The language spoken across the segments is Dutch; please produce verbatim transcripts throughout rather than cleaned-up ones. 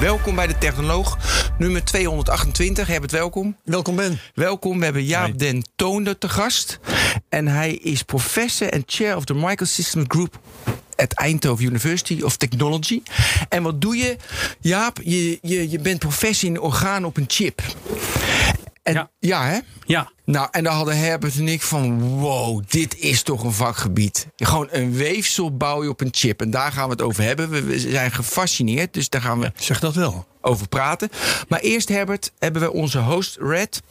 Welkom bij De Technoloog, nummer tweehonderdachtentwintig. Herbert, welkom. Welkom, Ben. Welkom, we hebben Jaap den Toonder te gast. En hij is professor en chair of the Microsystems Group at Eindhoven University of Technology. En wat doe je, Jaap? Je, je, je bent professor in orgaan op een chip. En, ja. ja, hè? Ja. Nou, en daar hadden Herbert en ik van, wow, dit is toch een vakgebied. Gewoon een weefsel bouw je op een chip. En daar gaan we het over hebben. We, we zijn gefascineerd, dus daar gaan we... Zeg dat wel. ...over praten. Maar eerst, Herbert, hebben we onze host, Red.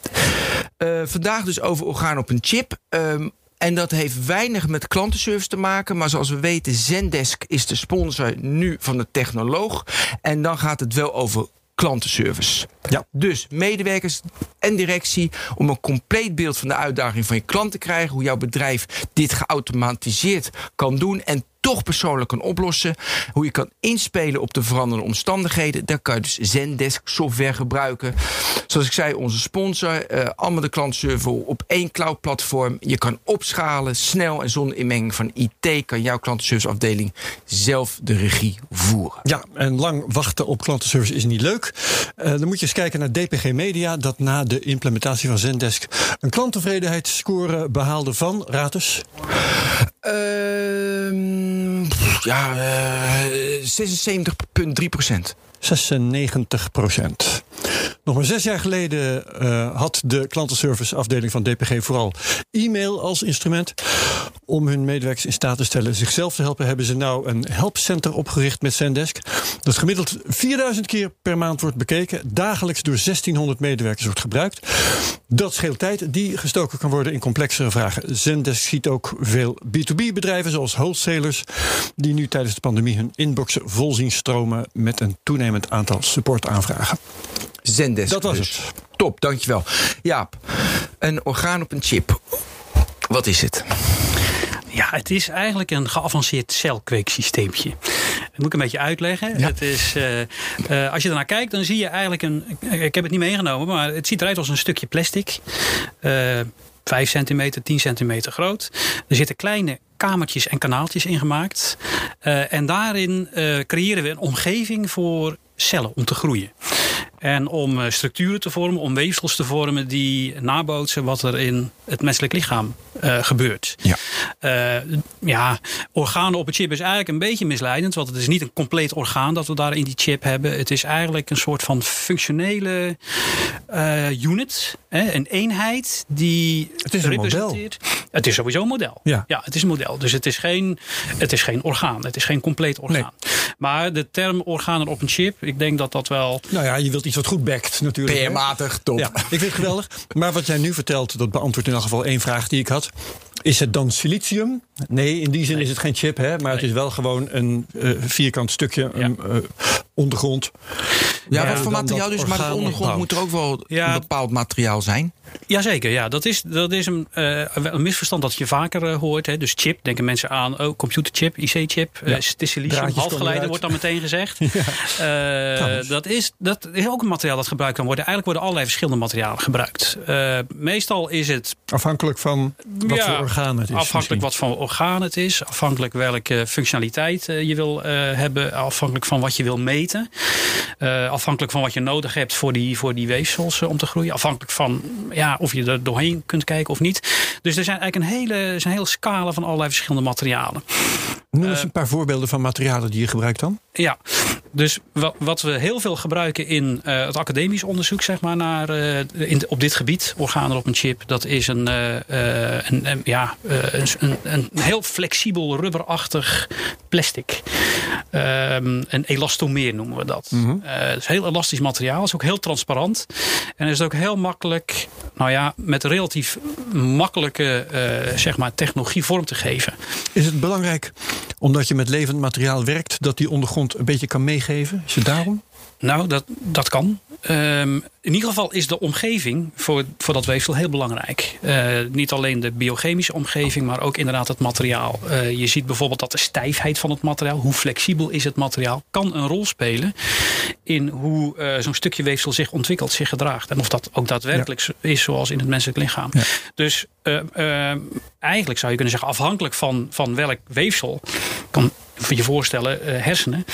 Uh, vandaag dus over orgaan op een chip. Um, en dat heeft weinig met klantenservice te maken. Maar zoals we weten, Zendesk is de sponsor nu van De Technoloog. En dan gaat het wel over klantenservice. Ja. Dus medewerkers en directie om een compleet beeld van de uitdaging van je klant te krijgen, hoe jouw bedrijf dit geautomatiseerd kan doen en toch persoonlijk kan oplossen, hoe je kan inspelen op de veranderende omstandigheden. Daar kan je dus Zendesk software gebruiken. Zoals ik zei, onze sponsor, eh, allemaal de klantservice op één cloud platform. Je kan opschalen, snel en zonder inmenging van I T kan jouw klantenserviceafdeling zelf de regie voeren. Ja, en lang wachten op klantenservice is niet leuk. Uh, dan moet je eens kijken naar D P G Media, dat na de implementatie van Zendesk een klanttevredenheidsscore behaalde van, raad eens. Uh, Ja, uh, zesenzeventig komma drie procent. zesennegentig procent. Nog maar zes jaar geleden uh, had de klantenserviceafdeling van D P G vooral e-mail als instrument. Om hun medewerkers in staat te stellen zichzelf te helpen, hebben ze nou een helpcenter opgericht met Zendesk. Dat gemiddeld vierduizend keer per maand wordt bekeken. Dagelijks door zestienhonderd medewerkers wordt gebruikt. Dat scheelt tijd die gestoken kan worden in complexere vragen. Zendesk ziet ook veel B twee B bedrijven zoals wholesalers, die nu tijdens de pandemie hun inboxen vol zien stromen met een toenemend aantal supportaanvragen. Zendesk. Dat was dus het. Top, dankjewel. Jaap, een orgaan op een chip. Wat is het? Ja, het is eigenlijk een geavanceerd celkweeksysteempje. Dat moet ik een beetje uitleggen. Ja. Het is, uh, uh, als je ernaar kijkt, dan zie je eigenlijk een... Ik heb het niet meegenomen, maar het ziet eruit als een stukje plastic. Uh, vijf centimeter, tien centimeter groot. Er zitten kleine kamertjes en kanaaltjes in gemaakt. Uh, en daarin uh, creëren we een omgeving voor cellen om te groeien. En om structuren te vormen, om weefsels te vormen die nabootsen wat er in het menselijk lichaam uh, gebeurt. Ja. Uh, ja, organen op een chip is eigenlijk een beetje misleidend, want het is niet een compleet orgaan dat we daar in die chip hebben. Het is eigenlijk een soort van functionele uh, unit, hè, een eenheid die het is een representeert. Model. Het is sowieso een model. Ja. ja, het is een model. Dus het is geen, het is geen orgaan. Het is geen compleet orgaan. Nee. Maar de term organen op een chip, ik denk dat dat wel... Nou ja, je wilt iets wat goed backt natuurlijk. P R-matig, top. Ja, ik vind het geweldig. Maar wat jij nu vertelt, dat beantwoordt in elk geval één vraag die ik had. Is het dan silicium? Nee, in die zin nee. is het geen chip, hè? Maar nee. het is wel gewoon een uh, vierkant stukje ja. um, uh, ondergrond. Ja, ja wat voor materiaal dus? Maar de ondergrond ontbouwt. Moet er ook wel ja. een bepaald materiaal zijn? Jazeker, ja. Dat is, dat is een, uh, een misverstand dat je vaker uh, hoort. Hè. Dus chip, denken mensen aan, oh, computerchip, I C-chip. Ja. Uh, het is silicium, halfgeleider wordt dan meteen gezegd. ja. uh, dat, is, dat is ook een materiaal dat gebruikt kan worden. Eigenlijk worden allerlei verschillende materialen gebruikt. Uh, meestal is het... Afhankelijk van wat ja, voor orgaan het is. Afhankelijk misschien. wat voor orgaan het is. Afhankelijk welke functionaliteit uh, je wil uh, hebben. Afhankelijk van wat je wil meten. Uh, afhankelijk van wat je nodig hebt voor die, voor die weefsels uh, om te groeien. Afhankelijk van... Ja, of je er doorheen kunt kijken of niet. Dus er zijn eigenlijk een hele, zijn hele scala van allerlei verschillende materialen. Noem eens uh, een paar voorbeelden van materialen die je gebruikt dan. Ja, dus wat, wat we heel veel gebruiken in uh, het academisch onderzoek, zeg maar, naar, uh, in, op dit gebied, organen op een chip, dat is een, uh, uh, een, um, ja, uh, een, een heel flexibel rubberachtig plastic. Um, een elastomeer noemen we dat. Mm-hmm. Uh, het is heel elastisch materiaal, is ook heel transparant. En is ook heel makkelijk, nou ja, met relatief makkelijke uh, zeg maar, technologie vorm te geven. Is het belangrijk, omdat je met levend materiaal werkt, dat die ondergrond een beetje kan meegeven? Is het daarom? Nou, dat, dat kan. Um, in ieder geval is de omgeving voor, voor dat weefsel heel belangrijk. Uh, niet alleen de biochemische omgeving, maar ook inderdaad het materiaal. Uh, je ziet bijvoorbeeld dat de stijfheid van het materiaal, hoe flexibel is het materiaal, kan een rol spelen in hoe uh, zo'n stukje weefsel zich ontwikkelt, zich gedraagt. En of dat ook daadwerkelijk ja. is zoals in het menselijk lichaam. Ja. Dus uh, uh, eigenlijk zou je kunnen zeggen, afhankelijk van, van welk weefsel, kan je voorstellen, uh, hersenen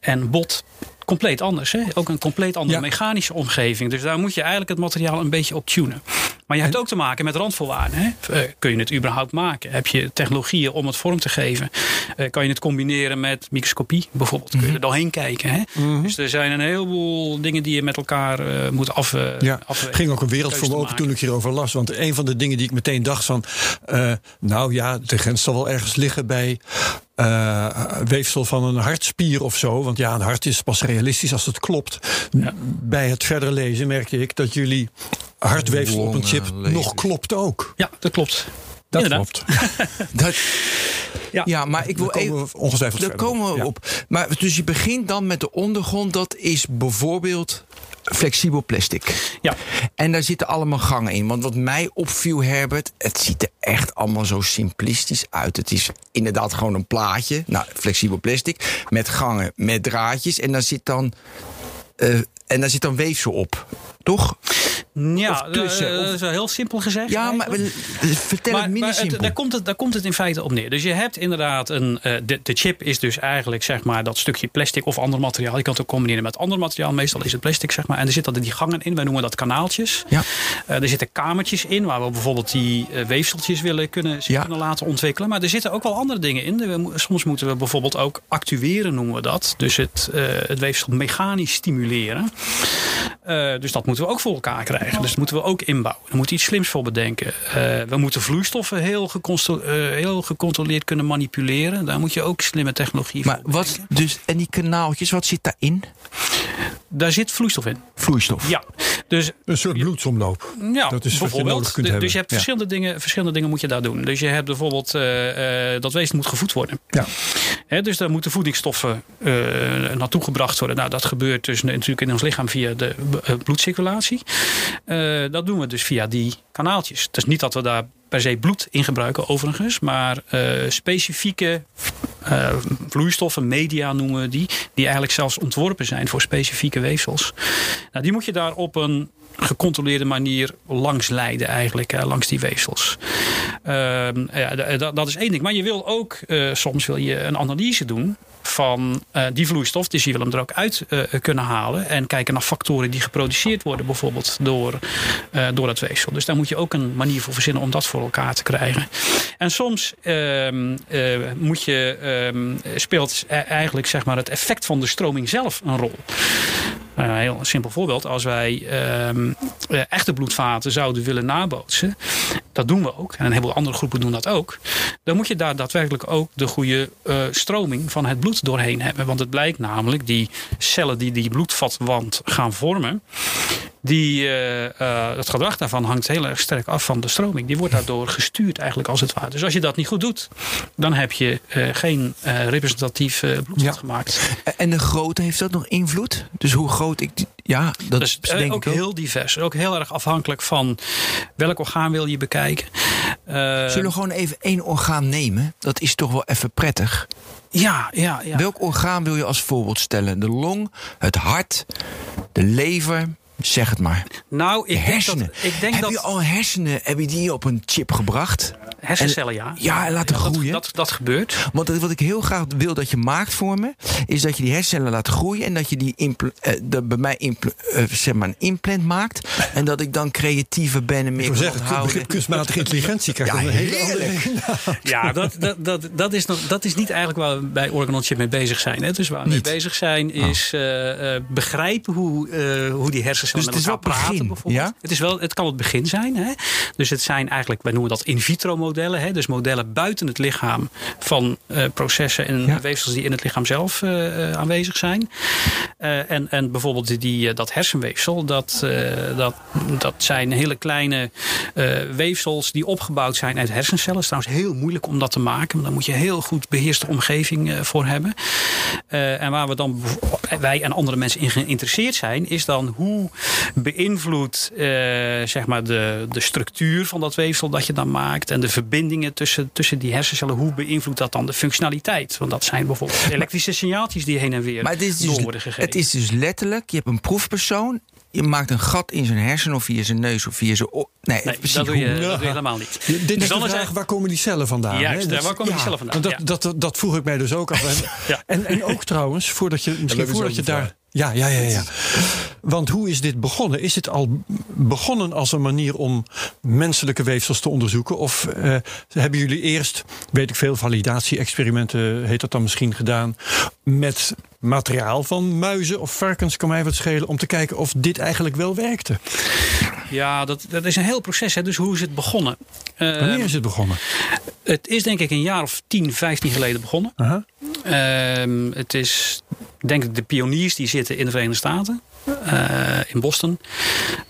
en bot. Compleet anders, hè? Ook een compleet andere ja. mechanische omgeving. Dus daar moet je eigenlijk het materiaal een beetje op tunen. Maar je hebt ook te maken met randvoorwaarden. Hè? Uh, kun je het überhaupt maken? Heb je technologieën om het vorm te geven? Uh, kan je het combineren met microscopie bijvoorbeeld? Mm-hmm. Kun je er doorheen kijken? Hè? Mm-hmm. Dus er zijn een heleboel dingen die je met elkaar uh, moet af, uh, ja. afwegen. Ging ook een wereld voor me open toen ik hierover las. Want een van de dingen die ik meteen dacht van... Uh, nou ja, de grens zal wel ergens liggen bij... Uh, weefsel van een hartspier of zo. Want ja, een hart is pas realistisch als het klopt. Ja. Bij het verder lezen merkte ik dat jullie hartweefsel op een chip lezen. Nog klopt ook. Ja, dat klopt. Dat Inderdaad. klopt. dat, ja. ja, maar ik wil daar komen we ongetwijfeld daar verder. Komen we ja. op. Maar dus je begint dan met de ondergrond. Dat is bijvoorbeeld flexibel plastic. Ja. En daar zitten allemaal gangen in. Want wat mij opviel, Herbert, het ziet er echt allemaal zo simplistisch uit. Het is inderdaad gewoon een plaatje, nou, flexibel plastic, met gangen, met draadjes. En daar zit dan, uh, en daar zit dan weefsel op, toch? Ja, of tussen, of... dat is wel heel simpel gezegd. Ja, eigenlijk. maar vertel maar, het minder maar het, simpel. Daar komt het, daar komt het in feite op neer. Dus je hebt inderdaad een... Uh, de, de chip is dus eigenlijk zeg maar dat stukje plastic of ander materiaal. Je kan het ook combineren met ander materiaal. Meestal is het plastic, zeg maar. En er zitten die gangen in. Wij noemen dat kanaaltjes. Ja. Uh, er zitten kamertjes in waar we bijvoorbeeld die uh, weefseltjes willen kunnen, ja. kunnen laten ontwikkelen. Maar er zitten ook wel andere dingen in. We, soms moeten we bijvoorbeeld ook actueren, noemen we dat. Dus het, uh, het weefsel mechanisch stimuleren. Uh, dus dat moeten we ook voor elkaar krijgen. Dus dat moeten we ook inbouwen. Daar moeten we iets slims voor bedenken. Uh, we moeten vloeistoffen heel, geconstru- uh, heel gecontroleerd kunnen manipuleren. Daar moet je ook slimme technologie voor bedenken. Maar wat dus, en die kanaaltjes, wat zit daarin? Daar zit vloeistof in. Vloeistof? Ja. Dus, een soort bloedsomloop. Ja, dat is bijvoorbeeld. Wat je nodig kunt hebben. Dus je hebt ja. verschillende, dingen, verschillende dingen moet je daar doen. Dus je hebt bijvoorbeeld, uh, uh, dat wezen moet gevoed worden. Ja. He, dus daar moeten voedingsstoffen uh, naartoe gebracht worden. Nou, dat gebeurt dus natuurlijk in ons lichaam via de uh, bloedcirculatie. Uh, dat doen we dus via die kanaaltjes. Het is niet dat we daar per se bloed in gebruiken overigens. Maar uh, specifieke uh, vloeistoffen, media noemen we die. Die eigenlijk zelfs ontworpen zijn voor specifieke weefsels. Nou, die moet je daar op een gecontroleerde manier langs leiden eigenlijk. Hè, langs die weefsels. Uh, ja, d- d- dat is één ding. Maar je wil ook, uh, soms wil je een analyse doen van uh, die vloeistof. Dus je wil hem er ook uit uh, kunnen halen. En kijken naar factoren die geproduceerd worden bijvoorbeeld door, uh, door dat weefsel. Dus daar moet je ook een manier voor verzinnen om dat voor elkaar te krijgen. En soms um, uh, moet je, um, speelt eigenlijk zeg maar, het effect van de stroming zelf een rol. Een heel simpel voorbeeld. Als wij um, echte bloedvaten zouden willen nabootsen. Dat doen we ook. En een heleboel andere groepen doen dat ook. Dan moet je daar daadwerkelijk ook de goede uh, stroming van het bloed doorheen hebben. Want het blijkt namelijk die cellen die die bloedvatwand gaan vormen. Die, uh, uh, het gedrag daarvan hangt heel erg sterk af van de stroming. Die wordt daardoor gestuurd eigenlijk als het ware. Dus als je dat niet goed doet, dan heb je uh, geen uh, representatief uh, bloedvat ja. gemaakt. En de grootte, heeft dat nog invloed? Dus hoe groot ik... Die, ja, dat dus, is denk ook ik ook. Heel divers. Ook heel erg afhankelijk van welk orgaan wil je bekijken. Uh, Zullen we gewoon even één orgaan nemen? Dat is toch wel even prettig. Ja, ja, ja. Welk orgaan wil je als voorbeeld stellen? De long, het hart, de lever... Zeg het maar. Nou, ik hersenen. Denk dat, ik denk heb dat... je al hersenen, heb je die op een chip gebracht? Hersencellen, ja. Ja, laten ja, groeien. Dat, dat, dat gebeurt. Want wat ik heel graag wil dat je maakt voor me... is dat je die hersencellen laat groeien... en dat je die impl- uh, dat bij mij impl- uh, zeg maar een implant maakt... en dat ik dan creatiever ben en meer kan onthouden. Kunstmatige intelligentie krijgt ja, een hele andere... Ja, dat, dat, dat, dat, is nog, dat is niet eigenlijk waar we bij Organ on Chip mee bezig zijn. Hè? Dus waar we niet. mee bezig zijn is uh, uh, begrijpen hoe, uh, hoe die hersen. Dus het is wel praten, begin, bijvoorbeeld. Ja? Het, is wel, het kan het begin zijn. Hè? Dus het zijn eigenlijk, wij noemen dat in vitro modellen. Hè, dus modellen buiten het lichaam van uh, processen en ja. weefsels die in het lichaam zelf uh, aanwezig zijn. Uh, en, en bijvoorbeeld die, uh, dat hersenweefsel. Dat, uh, dat, dat zijn hele kleine uh, weefsels die opgebouwd zijn uit hersencellen. Het is trouwens heel moeilijk om dat te maken. Want daar moet je heel goed beheerste omgeving uh, voor hebben. Uh, en waar we dan wij en andere mensen in geïnteresseerd zijn, is dan hoe beïnvloedt uh, zeg maar de, de structuur van dat weefsel dat je dan maakt en de verbindingen tussen, tussen die hersencellen, hoe beïnvloedt dat dan de functionaliteit? Want dat zijn bijvoorbeeld elektrische signaaltjes die heen en weer maar het is dus, door worden gegeven. Het is dus letterlijk, je hebt een proefpersoon, je maakt een gat in zijn hersen of via zijn neus of via zijn... O- nee, nee dat, doe je, dat doe je helemaal niet. Ja, dit dus is de vraag, zijn... waar komen die cellen vandaan? Juist, hè? Waar komen ja, die cellen vandaan? Dat, ja. dat, dat, dat vroeg ik mij dus ook af. ja. en, en ook trouwens, voordat je, misschien voordat je daar... Vraag. Ja, ja, ja, ja. Want hoe is dit begonnen? Is dit al begonnen als een manier om menselijke weefsels te onderzoeken? Of eh, hebben jullie eerst, weet ik veel, validatie-experimenten, heet dat dan misschien, gedaan met materiaal van muizen of varkens, kan mij wat schelen, om te kijken of dit eigenlijk wel werkte? Ja, dat, dat is een heel proces. Hè? Dus hoe is het begonnen? Uh, Wanneer is het begonnen? Het is denk ik een jaar of tien, vijftien geleden begonnen. Uh-huh. Uh, het is... Denk ik de pioniers die zitten in de Verenigde Staten. Uh, in Boston.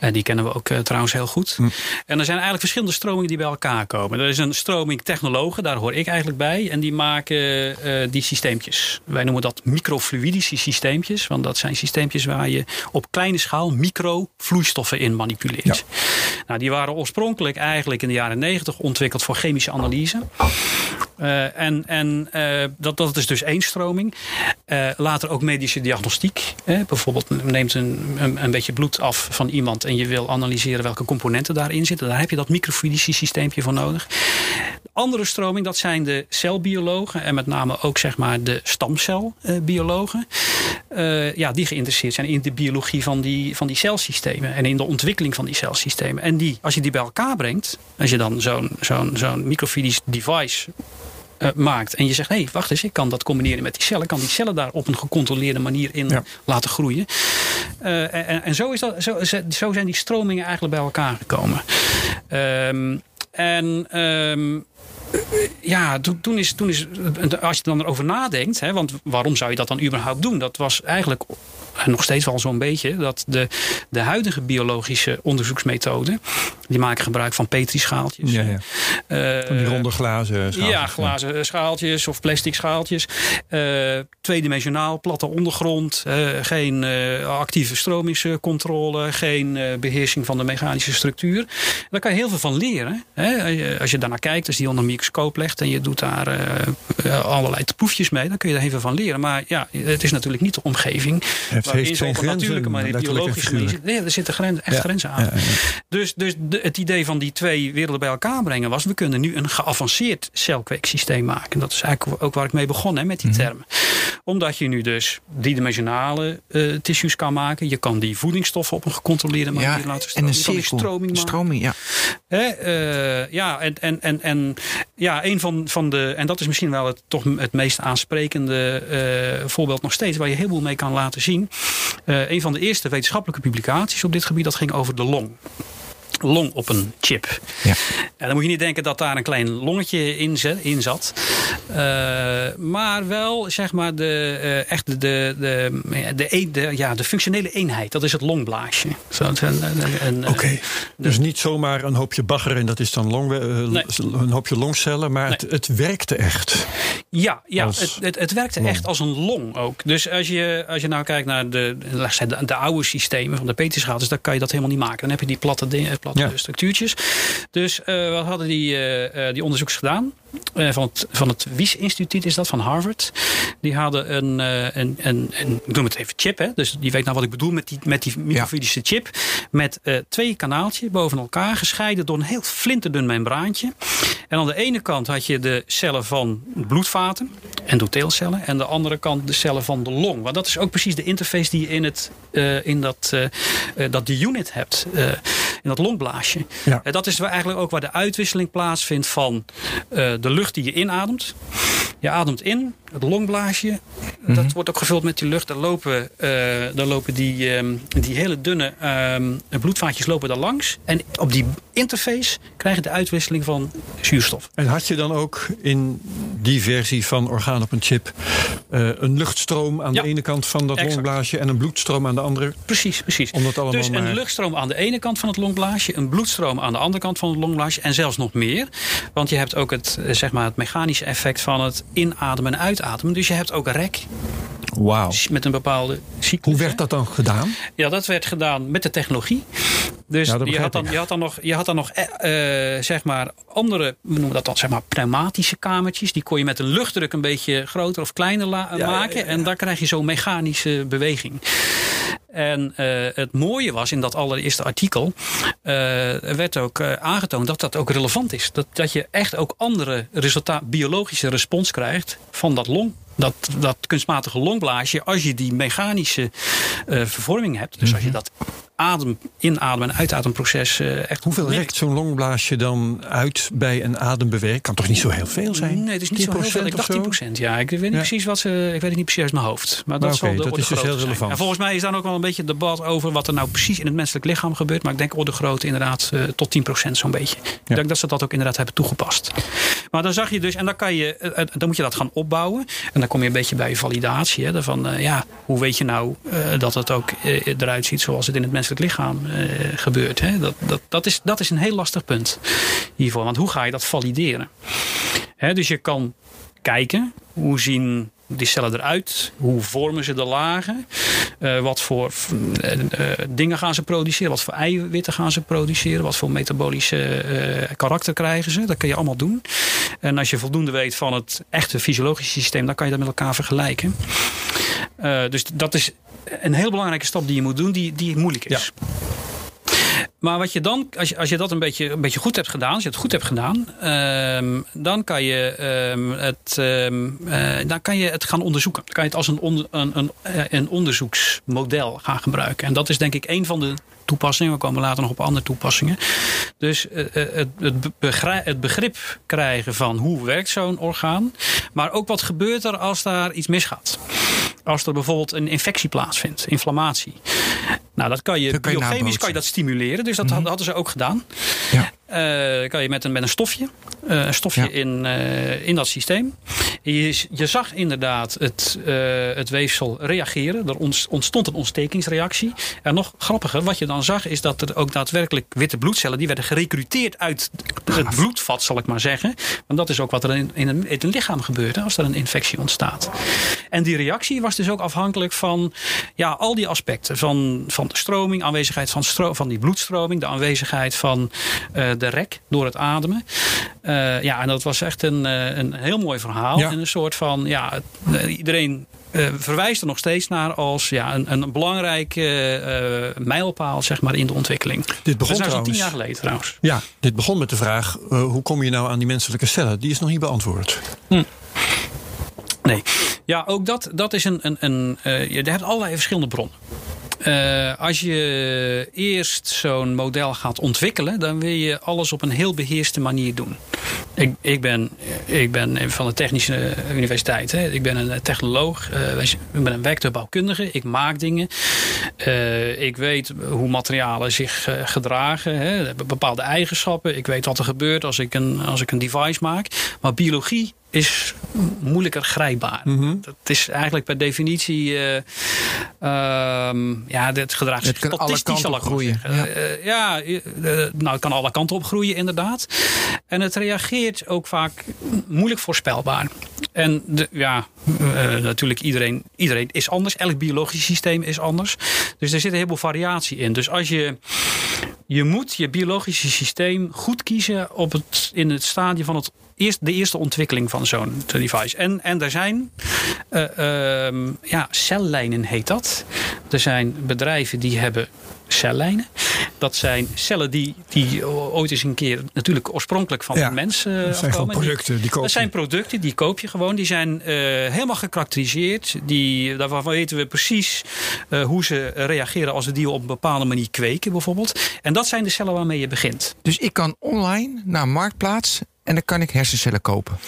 Uh, die kennen we ook uh, trouwens heel goed. Mm. En er zijn eigenlijk verschillende stromingen die bij elkaar komen. Er is een stroming technologen, daar hoor ik eigenlijk bij. En die maken uh, die systeempjes. Wij noemen dat microfluidische systeempjes. Want dat zijn systeempjes waar je op kleine schaal microvloeistoffen in manipuleert. Ja. Nou, die waren oorspronkelijk eigenlijk in de jaren negentig ontwikkeld voor chemische analyse. Uh, en en uh, dat, dat is dus één stroming. Uh, later ook medische diagnostiek. Hè. Bijvoorbeeld neemt een Een, een beetje bloed af van iemand en je wil analyseren welke componenten daarin zitten. Daar heb je dat microfluidisch systeempje voor nodig. De andere stroming, dat zijn de celbiologen en met name ook zeg maar de stamcelbiologen. Uh, ja, die geïnteresseerd zijn in de biologie van die, van die celsystemen en in de ontwikkeling van die celsystemen. En die, als je die bij elkaar brengt, als je dan zo'n, zo'n, zo'n microfluidisch device Uh, maakt. En je zegt, hé, hey, wacht eens, ik kan dat combineren met die cellen. Ik kan die cellen daar op een gecontroleerde manier in ja. laten groeien. Uh, en en zo, is dat, zo, zo zijn die stromingen eigenlijk bij elkaar gekomen. Um, en... Um, Ja, toen is, toen is, als je dan erover nadenkt, hè, want waarom zou je dat dan überhaupt doen? Dat was eigenlijk nog steeds wel zo'n beetje dat de, de huidige biologische onderzoeksmethoden, die maken gebruik van petrischaaltjes. Ja, ja. Uh, van die ronde glazen schaaltjes. Ja, glazen schaaltjes of plastic schaaltjes. Uh, tweedimensionaal, platte ondergrond, uh, geen uh, actieve stromingscontrole, geen uh, beheersing van de mechanische structuur. Daar kan je heel veel van leren. Hè? Als je daarnaar kijkt, dus die onder microscoop legt en je doet daar uh, allerlei proefjes mee, dan kun je daar even van leren. Maar ja, het is natuurlijk niet de omgeving. Het heeft geen grenzen. Natuurlijke, maar biologische manier. Nee, er zitten grenzen, echt ja. grenzen aan. Ja, ja, ja. Dus, dus de, het idee van die twee werelden bij elkaar brengen was, we kunnen nu een geavanceerd celkweeksysteem maken. Dat is eigenlijk ook waar ik mee begon, hè, met die mm-hmm. termen. Omdat je nu dus driedimensionale uh, tissues kan maken. Je kan die voedingsstoffen op een gecontroleerde manier ja, laten stromen. En een stroming, stroming ja. Hè, uh, ja, en, en, en, en ja, een van, van de, en dat is misschien wel het, toch het meest aansprekende uh, voorbeeld nog steeds, waar je heel veel mee kan laten zien. Uh, een van de eerste wetenschappelijke publicaties op dit gebied, dat ging over de long. Long op een chip. Ja. En dan moet je niet denken dat daar een klein longetje in, zet, in zat. Uh, maar wel, zeg maar, de, uh, echt de, de, de, de, de, ja, de functionele eenheid. Dat is het longblaasje. Oké, okay. Dus niet zomaar een hoopje bagger en dat is dan long, uh, nee. een hoopje longcellen. Maar nee. het, het werkte echt. Ja, ja het, het, het werkte long. Echt als een long ook. Dus als je, als je nou kijkt naar de, de, de oude systemen van de petrischaaltjes, dus dan kan je dat helemaal niet maken. Dan heb je die platte dingen. Ja. structuurtjes. Dus uh, we hadden die, uh, die onderzoekers gedaan. Uh, van het, van het Wies-instituut is dat, van Harvard. Die hadden een, uh, een, een, een ik noem het even chip, hè? Dus je weet nou wat ik bedoel met die, met die microfluidische ja. chip. Met uh, twee kanaaltjes boven elkaar, gescheiden door een heel flinterdun membraantje. En aan de ene kant had je de cellen van bloedvaten en endotheelcellen. En aan de andere kant de cellen van de long. Want dat is ook precies de interface die je in, het, uh, in dat, uh, uh, dat de unit hebt. Uh, in dat longblaasje. Ja. Uh, dat is eigenlijk ook waar de uitwisseling plaatsvindt van uh, de lucht die je inademt. Je ademt in, het longblaasje. Mm-hmm. Dat wordt ook gevuld met die lucht. Daar lopen, uh, daar lopen die, um, die hele dunne um, bloedvaatjes lopen daar langs. En op die interface krijg je de uitwisseling van zuurstof. En had je dan ook in die versie van Orgaan op een Chip uh, een luchtstroom aan ja, de ene kant van dat exact. longblaasje en een bloedstroom aan de andere? Precies, precies. Omdat allemaal dus een maar... luchtstroom aan de ene kant van het longblaasje, een bloedstroom aan de andere kant van het longblaasje en zelfs nog meer. Want je hebt ook het, zeg maar, het mechanische effect van het inademen en uitademen. Dus je hebt ook rek. Wauw. Met een bepaalde cyclus. Hoe werd dat dan gedaan? Ja, dat werd gedaan met de technologie. Dus ja, je, had dan, je had dan nog, je had dan nog uh, zeg maar andere, we noemen dat dan zeg maar pneumatische kamertjes. Die kon je met een luchtdruk een beetje groter of kleiner la- ja, maken. Ja, ja, ja. En daar krijg je zo'n mechanische beweging. En uh, het mooie was in dat allereerste artikel uh, werd ook uh, aangetoond dat dat ook relevant is. Dat, dat je echt ook andere resulta- biologische respons krijgt van dat long. Dat, dat kunstmatige longblaasje, als je die mechanische uh, vervorming hebt. Dus als je dat adem, inademen en uitademproces uh, echt... Hoeveel rekt zo'n longblaasje dan uit bij een adembewerking? Kan toch niet zo heel veel zijn? Nee, het is niet zo heel veel. Ik dacht tien procent. Ja, ik weet niet ja. precies wat ze... Ik weet het niet precies uit mijn hoofd. Maar dat, maar okay, zal de dat is dus heel relevant. Zijn. En volgens mij is daar ook wel een beetje het debat over wat er nou precies in het menselijk lichaam gebeurt. Maar ik denk orde grootte inderdaad uh, tot tien procent zo'n beetje. Ja. Ik denk dat ze dat ook inderdaad hebben toegepast. Maar dan zag je dus... En dan, kan je, uh, dan moet je dat gaan opbouwen. En dan kom je een beetje bij validatie. Hè, van, uh, ja, hoe weet je nou uh, dat het ook uh, eruit ziet zoals het in het menselijk het lichaam uh, gebeurt. Hè? Dat, dat, dat, is, dat is een heel lastig punt hiervoor. Want hoe ga je dat valideren? Hè, dus je kan kijken, hoe zien die cellen eruit? Hoe vormen ze de lagen? Uh, wat voor uh, uh, dingen gaan ze produceren? Wat voor eiwitten gaan ze produceren? Wat voor metabolische uh, karakter krijgen ze? Dat kun je allemaal doen. En als je voldoende weet van het echte fysiologische systeem, dan kan je dat met elkaar vergelijken. Uh, dus dat is een heel belangrijke stap die je moet doen, die, die moeilijk is. Ja. Maar wat je dan, als je, als je dat een beetje, een beetje goed hebt gedaan, als je het goed hebt gedaan, um, dan, kan je, um, het, um, uh, dan kan je het gaan onderzoeken. Dan kan je het als een, on, een, een, een onderzoeksmodel gaan gebruiken. En dat is denk ik een van de toepassingen. We komen later nog op andere toepassingen. Dus uh, het, het, begrip, het begrip krijgen van hoe werkt zo'n orgaan. Maar ook wat gebeurt er als daar iets misgaat. Als er bijvoorbeeld een infectie plaatsvindt, inflammatie. Nou, dat kan je, dat kan je biochemisch kan je dat stimuleren. Dus dat mm-hmm. hadden ze ook gedaan. Ja. Uh, kan je met een, met een stofje. Uh, een stofje ja. in, uh, in dat systeem. Je, je zag inderdaad het, uh, het weefsel reageren. Er ontstond een ontstekingsreactie. En nog grappiger, wat je dan zag, is dat er ook daadwerkelijk witte bloedcellen, die werden gerekruteerd uit het bloedvat, zal ik maar zeggen. Want dat is ook wat er in, in, een, in het lichaam gebeurt, hè, als er een infectie ontstaat. En die reactie was dus ook afhankelijk van ja, al die aspecten. Van, van de stroming, aanwezigheid van, stro- van die bloedstroming, de aanwezigheid van uh, de rek door het ademen. Uh, ja, en dat was echt een, een heel mooi verhaal. Ja. En een soort van, ja, iedereen uh, verwijst er nog steeds naar als ja, een, een belangrijke uh, mijlpaal, zeg maar, in de ontwikkeling. Dit begon dat is al tien jaar geleden trouwens. Ja, dit begon met de vraag, uh, hoe kom je nou aan die menselijke cellen? Die is nog niet beantwoord. Hm. Nee. Ja, ook dat, dat is een... een, een uh, je hebt allerlei verschillende bronnen. Uh, als je eerst zo'n model gaat ontwikkelen, dan wil je alles op een heel beheerste manier doen. Ik, ik, ben, ik ben van de technische universiteit. Hè. Ik ben een technoloog. Uh, ik ben een werktuigbouwkundige. Ik maak dingen. Uh, ik weet hoe materialen zich uh, gedragen. Hè. Bepaalde eigenschappen. Ik weet wat er gebeurt als ik een, als ik een device maak. Maar biologie is moeilijker grijpbaar. Mm-hmm. Dat is eigenlijk per definitie... Uh, uh, ja, het gedraagt zich statistisch al groeien. Ja, uh, ja uh, nou, het kan alle kanten op groeien, inderdaad. En het reageert ook vaak moeilijk voorspelbaar. En de, ja, uh, natuurlijk, iedereen, iedereen is anders. Elk biologisch systeem is anders. Dus er zit een heleboel variatie in. Dus als je... Je moet je biologische systeem goed kiezen op het, in het stadium van het eerst, de eerste ontwikkeling van zo'n device. En, en er zijn uh, uh, ja, cellijnen, heet dat. Er zijn bedrijven die hebben cellijnen. Dat zijn cellen die, die ooit eens een keer natuurlijk oorspronkelijk van ja, de mens uh, dat zijn afkomen. Producten, die, die koop je. Dat zijn producten, die koop je gewoon. Die zijn uh, helemaal gekarakteriseerd. Die, daarvan weten we precies uh, hoe ze reageren als we die op een bepaalde manier kweken bijvoorbeeld. En dat zijn de cellen waarmee je begint. Dus ik kan online naar Marktplaats en dan kan ik hersencellen kopen?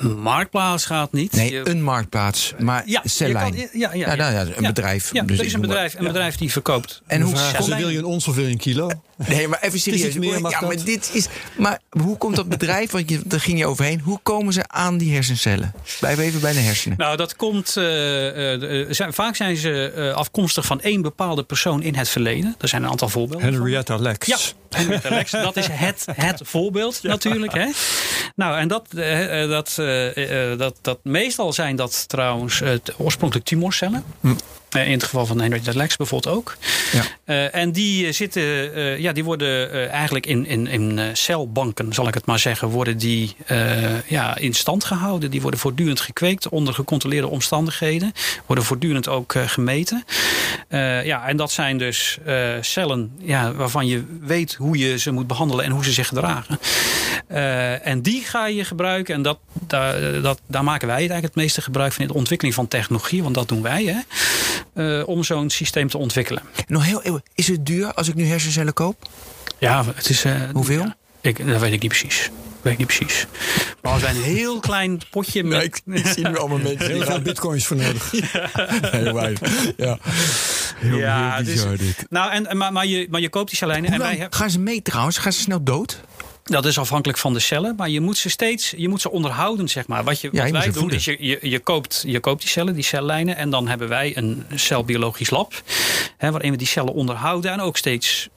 Een marktplaats gaat niet. Nee, je, een marktplaats, maar ja, cellijn. Kan, ja, ja, ja, nou, ja, een ja, bedrijf. Ja, dus er is een bedrijf, een ja. bedrijf die verkoopt. En hoe ja, wil je een ons of wil je een kilo? Nee, maar even serieus. Meer, ja, maar, dit is, maar hoe komt dat bedrijf, want je, daar ging je overheen, hoe komen ze aan die hersencellen? Blijven even bij de hersenen. Nou, dat komt. Uh, uh, zijn, vaak zijn ze uh, afkomstig van één bepaalde persoon in het verleden. Er zijn een aantal voorbeelden. Henrietta Lacks. Ja, Henrietta Lacks. Dat is het, het voorbeeld ja. natuurlijk. Hè? Nou, en dat, uh, dat, uh, uh, dat, dat meestal zijn dat trouwens uh, oorspronkelijk tumorcellen. Hm. Uh, in het geval van Henrietta Lacks bijvoorbeeld ook. Ja. Uh, en die zitten, uh, ja, die worden uh, eigenlijk in, in, in celbanken, zal ik het maar zeggen, worden die uh, ja, in stand gehouden. Die worden voortdurend gekweekt onder gecontroleerde omstandigheden. Worden voortdurend ook uh, gemeten. Uh, ja, en dat zijn dus uh, cellen ja, waarvan je weet hoe je ze moet behandelen en hoe ze zich gedragen. Uh, en die ga je gebruiken. En dat, daar, dat, daar maken wij eigenlijk het meeste gebruik van in de ontwikkeling van technologie. Want dat doen wij, hè. Uh, om zo'n systeem te ontwikkelen. Nog heel eeuwig. Is het duur als ik nu hersencellen koop? Ja, het is... Uh, Hoeveel? Ja, ik, dat weet ik niet precies. Weet ik niet precies. Maar als wij een heel klein potje... Met... Nee, ik, ik zie nu allemaal mensen. Heel veel bitcoins voor nodig. Ja. Heel wijd. Ja. Heel, ja, heel bizar dus, dit. Nou, en, maar, maar, je, maar je koopt die cellen. En wij hebben... Gaan ze mee trouwens? Gaan ze snel dood? Dat is afhankelijk van de cellen, maar je moet ze steeds je moet ze onderhouden, zeg maar. Wat, je, wat ja, je wij doen voeden. is, je, je, je, koopt, je koopt die cellen, die cellijnen, en dan hebben wij een celbiologisch lab, hè, waarin we die cellen onderhouden en ook steeds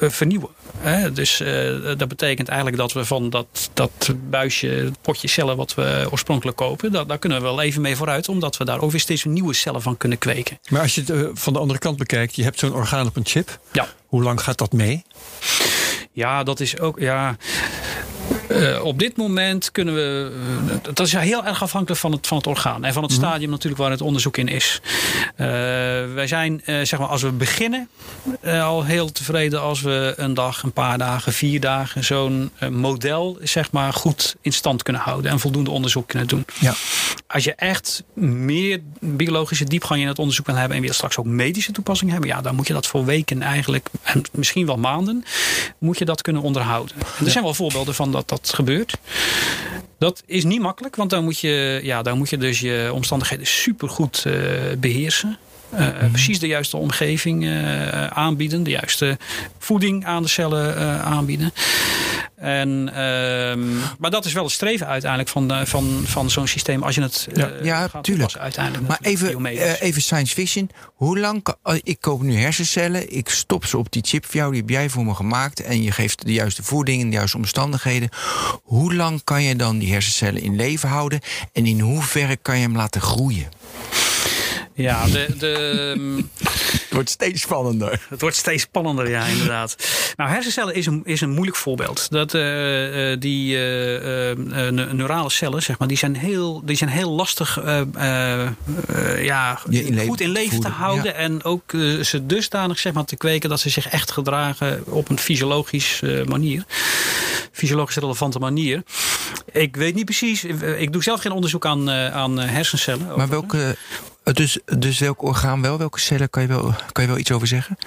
uh, vernieuwen. Hè. Dus uh, dat betekent eigenlijk dat we van dat, dat buisje, potje cellen wat we oorspronkelijk kopen, dat, daar kunnen we wel even mee vooruit, omdat we daar ook weer steeds nieuwe cellen van kunnen kweken. Maar als je het uh, van de andere kant bekijkt, je hebt zo'n orgaan op een chip. Ja. Hoe lang gaat dat mee? Ja, dat is ook... Ja. Uh, op dit moment kunnen we... Uh, dat is heel erg afhankelijk van het, van het orgaan. En van het stadium mm-hmm. natuurlijk waar het onderzoek in is. Uh, wij zijn, uh, zeg maar, als we beginnen... Uh, al heel tevreden als we een dag, een paar dagen, vier dagen... zo'n uh, model, zeg maar, goed in stand kunnen houden. En voldoende onderzoek kunnen doen. Ja. Als je echt meer biologische diepgang in het onderzoek wil hebben... en weer straks ook medische toepassing hebben... ja, dan moet je dat voor weken eigenlijk... en misschien wel maanden, moet je dat kunnen onderhouden. En er zijn wel voorbeelden van dat dat gebeurt. Dat is niet makkelijk, want dan moet je, ja, dan moet je dus je omstandigheden supergoed uh, beheersen. Uh, mm-hmm. Precies de juiste omgeving uh, aanbieden. De juiste voeding aan de cellen uh, aanbieden. En, uh, maar dat is wel het streven uiteindelijk van, uh, van, van zo'n systeem. Als je het uh, ja, gaat toepassen uiteindelijk. Maar even, uh, even science fiction. Hoe lang, uh, ik koop nu hersencellen. Ik stop ze op die chip voor jou. Die heb jij voor me gemaakt. En je geeft de juiste voeding en de juiste omstandigheden. Hoe lang kan je dan die hersencellen in leven houden? En in hoeverre kan je hem laten groeien? Ja, de, de, het wordt steeds spannender. Het wordt steeds spannender, ja, inderdaad. Nou, hersencellen is een, is een moeilijk voorbeeld. Dat, uh, die uh, uh, neurale cellen, zeg maar, die zijn heel, die zijn heel lastig uh, uh, uh, ja, in goed in leven te houden. Ja. En ook uh, ze dusdanig, zeg maar, te kweken dat ze zich echt gedragen op een fysiologische uh, manier. Fysiologisch relevante manier. Ik weet niet precies. Ik doe zelf geen onderzoek aan, uh, aan hersencellen. Maar over, welke... Uh, Dus, dus welk orgaan wel? Welke cellen kan je wel, kan je wel iets over zeggen?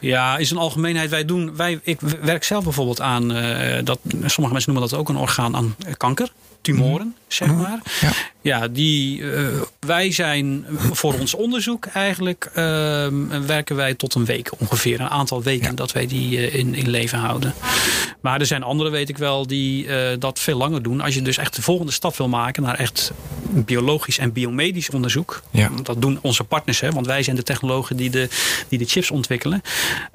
Ja, is een algemeenheid. Wij doen, wij, ik werk zelf bijvoorbeeld aan... Uh, dat, sommige mensen noemen dat ook een orgaan aan kanker. Tumoren, zeg maar. Ja, ja die, uh, wij zijn voor ons onderzoek eigenlijk... Uh, werken wij tot een week ongeveer. Een aantal weken ja. dat wij die uh, in, in leven houden. Maar er zijn anderen, weet ik wel, die uh, dat veel langer doen. Als je dus echt de volgende stap wil maken... naar echt biologisch en biomedisch onderzoek... Ja. Dat doen onze partners, hè, want wij zijn de technologen die de, die de chips ontwikkelen.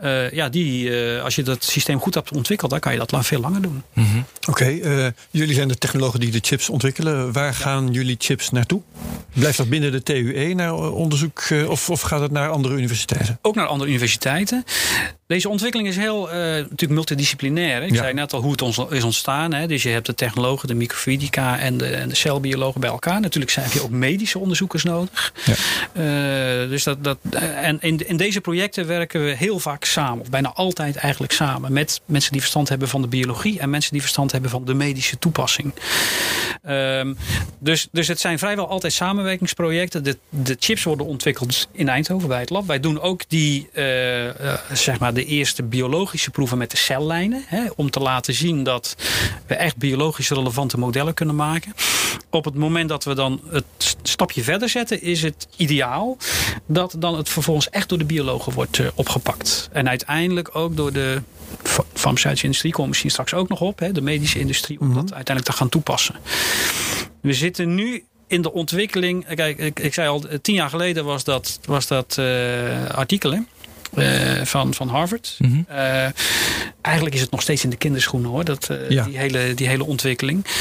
Uh, ja, die, uh, als je dat systeem goed hebt ontwikkeld, dan kan je dat lang, veel langer doen. Mm-hmm. Oké, okay, uh, jullie zijn de technologen die de chips ontwikkelen. Waar ja. gaan jullie chips naartoe? Blijft dat binnen de T U E naar onderzoek uh, of, of gaat het naar andere universiteiten? Ook naar andere universiteiten. Deze ontwikkeling is heel uh, natuurlijk multidisciplinair. Ik ja. zei net al hoe het is ontstaan. Hè. Dus je hebt de technologen, de microfysica en de, en de celbiologen bij elkaar. Natuurlijk heb je ook medische onderzoekers nodig. Ja. Uh, dus dat, dat, en in, in deze projecten werken we heel vaak samen. Of bijna altijd eigenlijk samen. Met mensen die verstand hebben van de biologie. En mensen die verstand hebben van de medische toepassing. Uh, dus, dus het zijn vrijwel altijd samenwerkingsprojecten. De, de chips worden ontwikkeld in Eindhoven bij het lab. Wij doen ook die, uh, uh, zeg maar... de eerste biologische proeven met de cellijnen. Hè, om te laten zien dat we echt biologisch relevante modellen kunnen maken. Op het moment dat we dan het stapje verder zetten, is het ideaal dat dan het vervolgens echt door de biologen wordt uh, opgepakt. En uiteindelijk ook door de farmaceutische industrie, komen we misschien straks ook nog op, hè, de medische industrie, om dat uiteindelijk te gaan toepassen. We zitten nu in de ontwikkeling. Kijk, ik, ik zei al, tien jaar geleden was dat, was dat uh, artikel, hè? Uh, van, van Harvard. Mm-hmm. Uh, eigenlijk is het nog steeds in de kinderschoenen, hoor. Dat, uh, ja. die, hele, die hele ontwikkeling. Uh,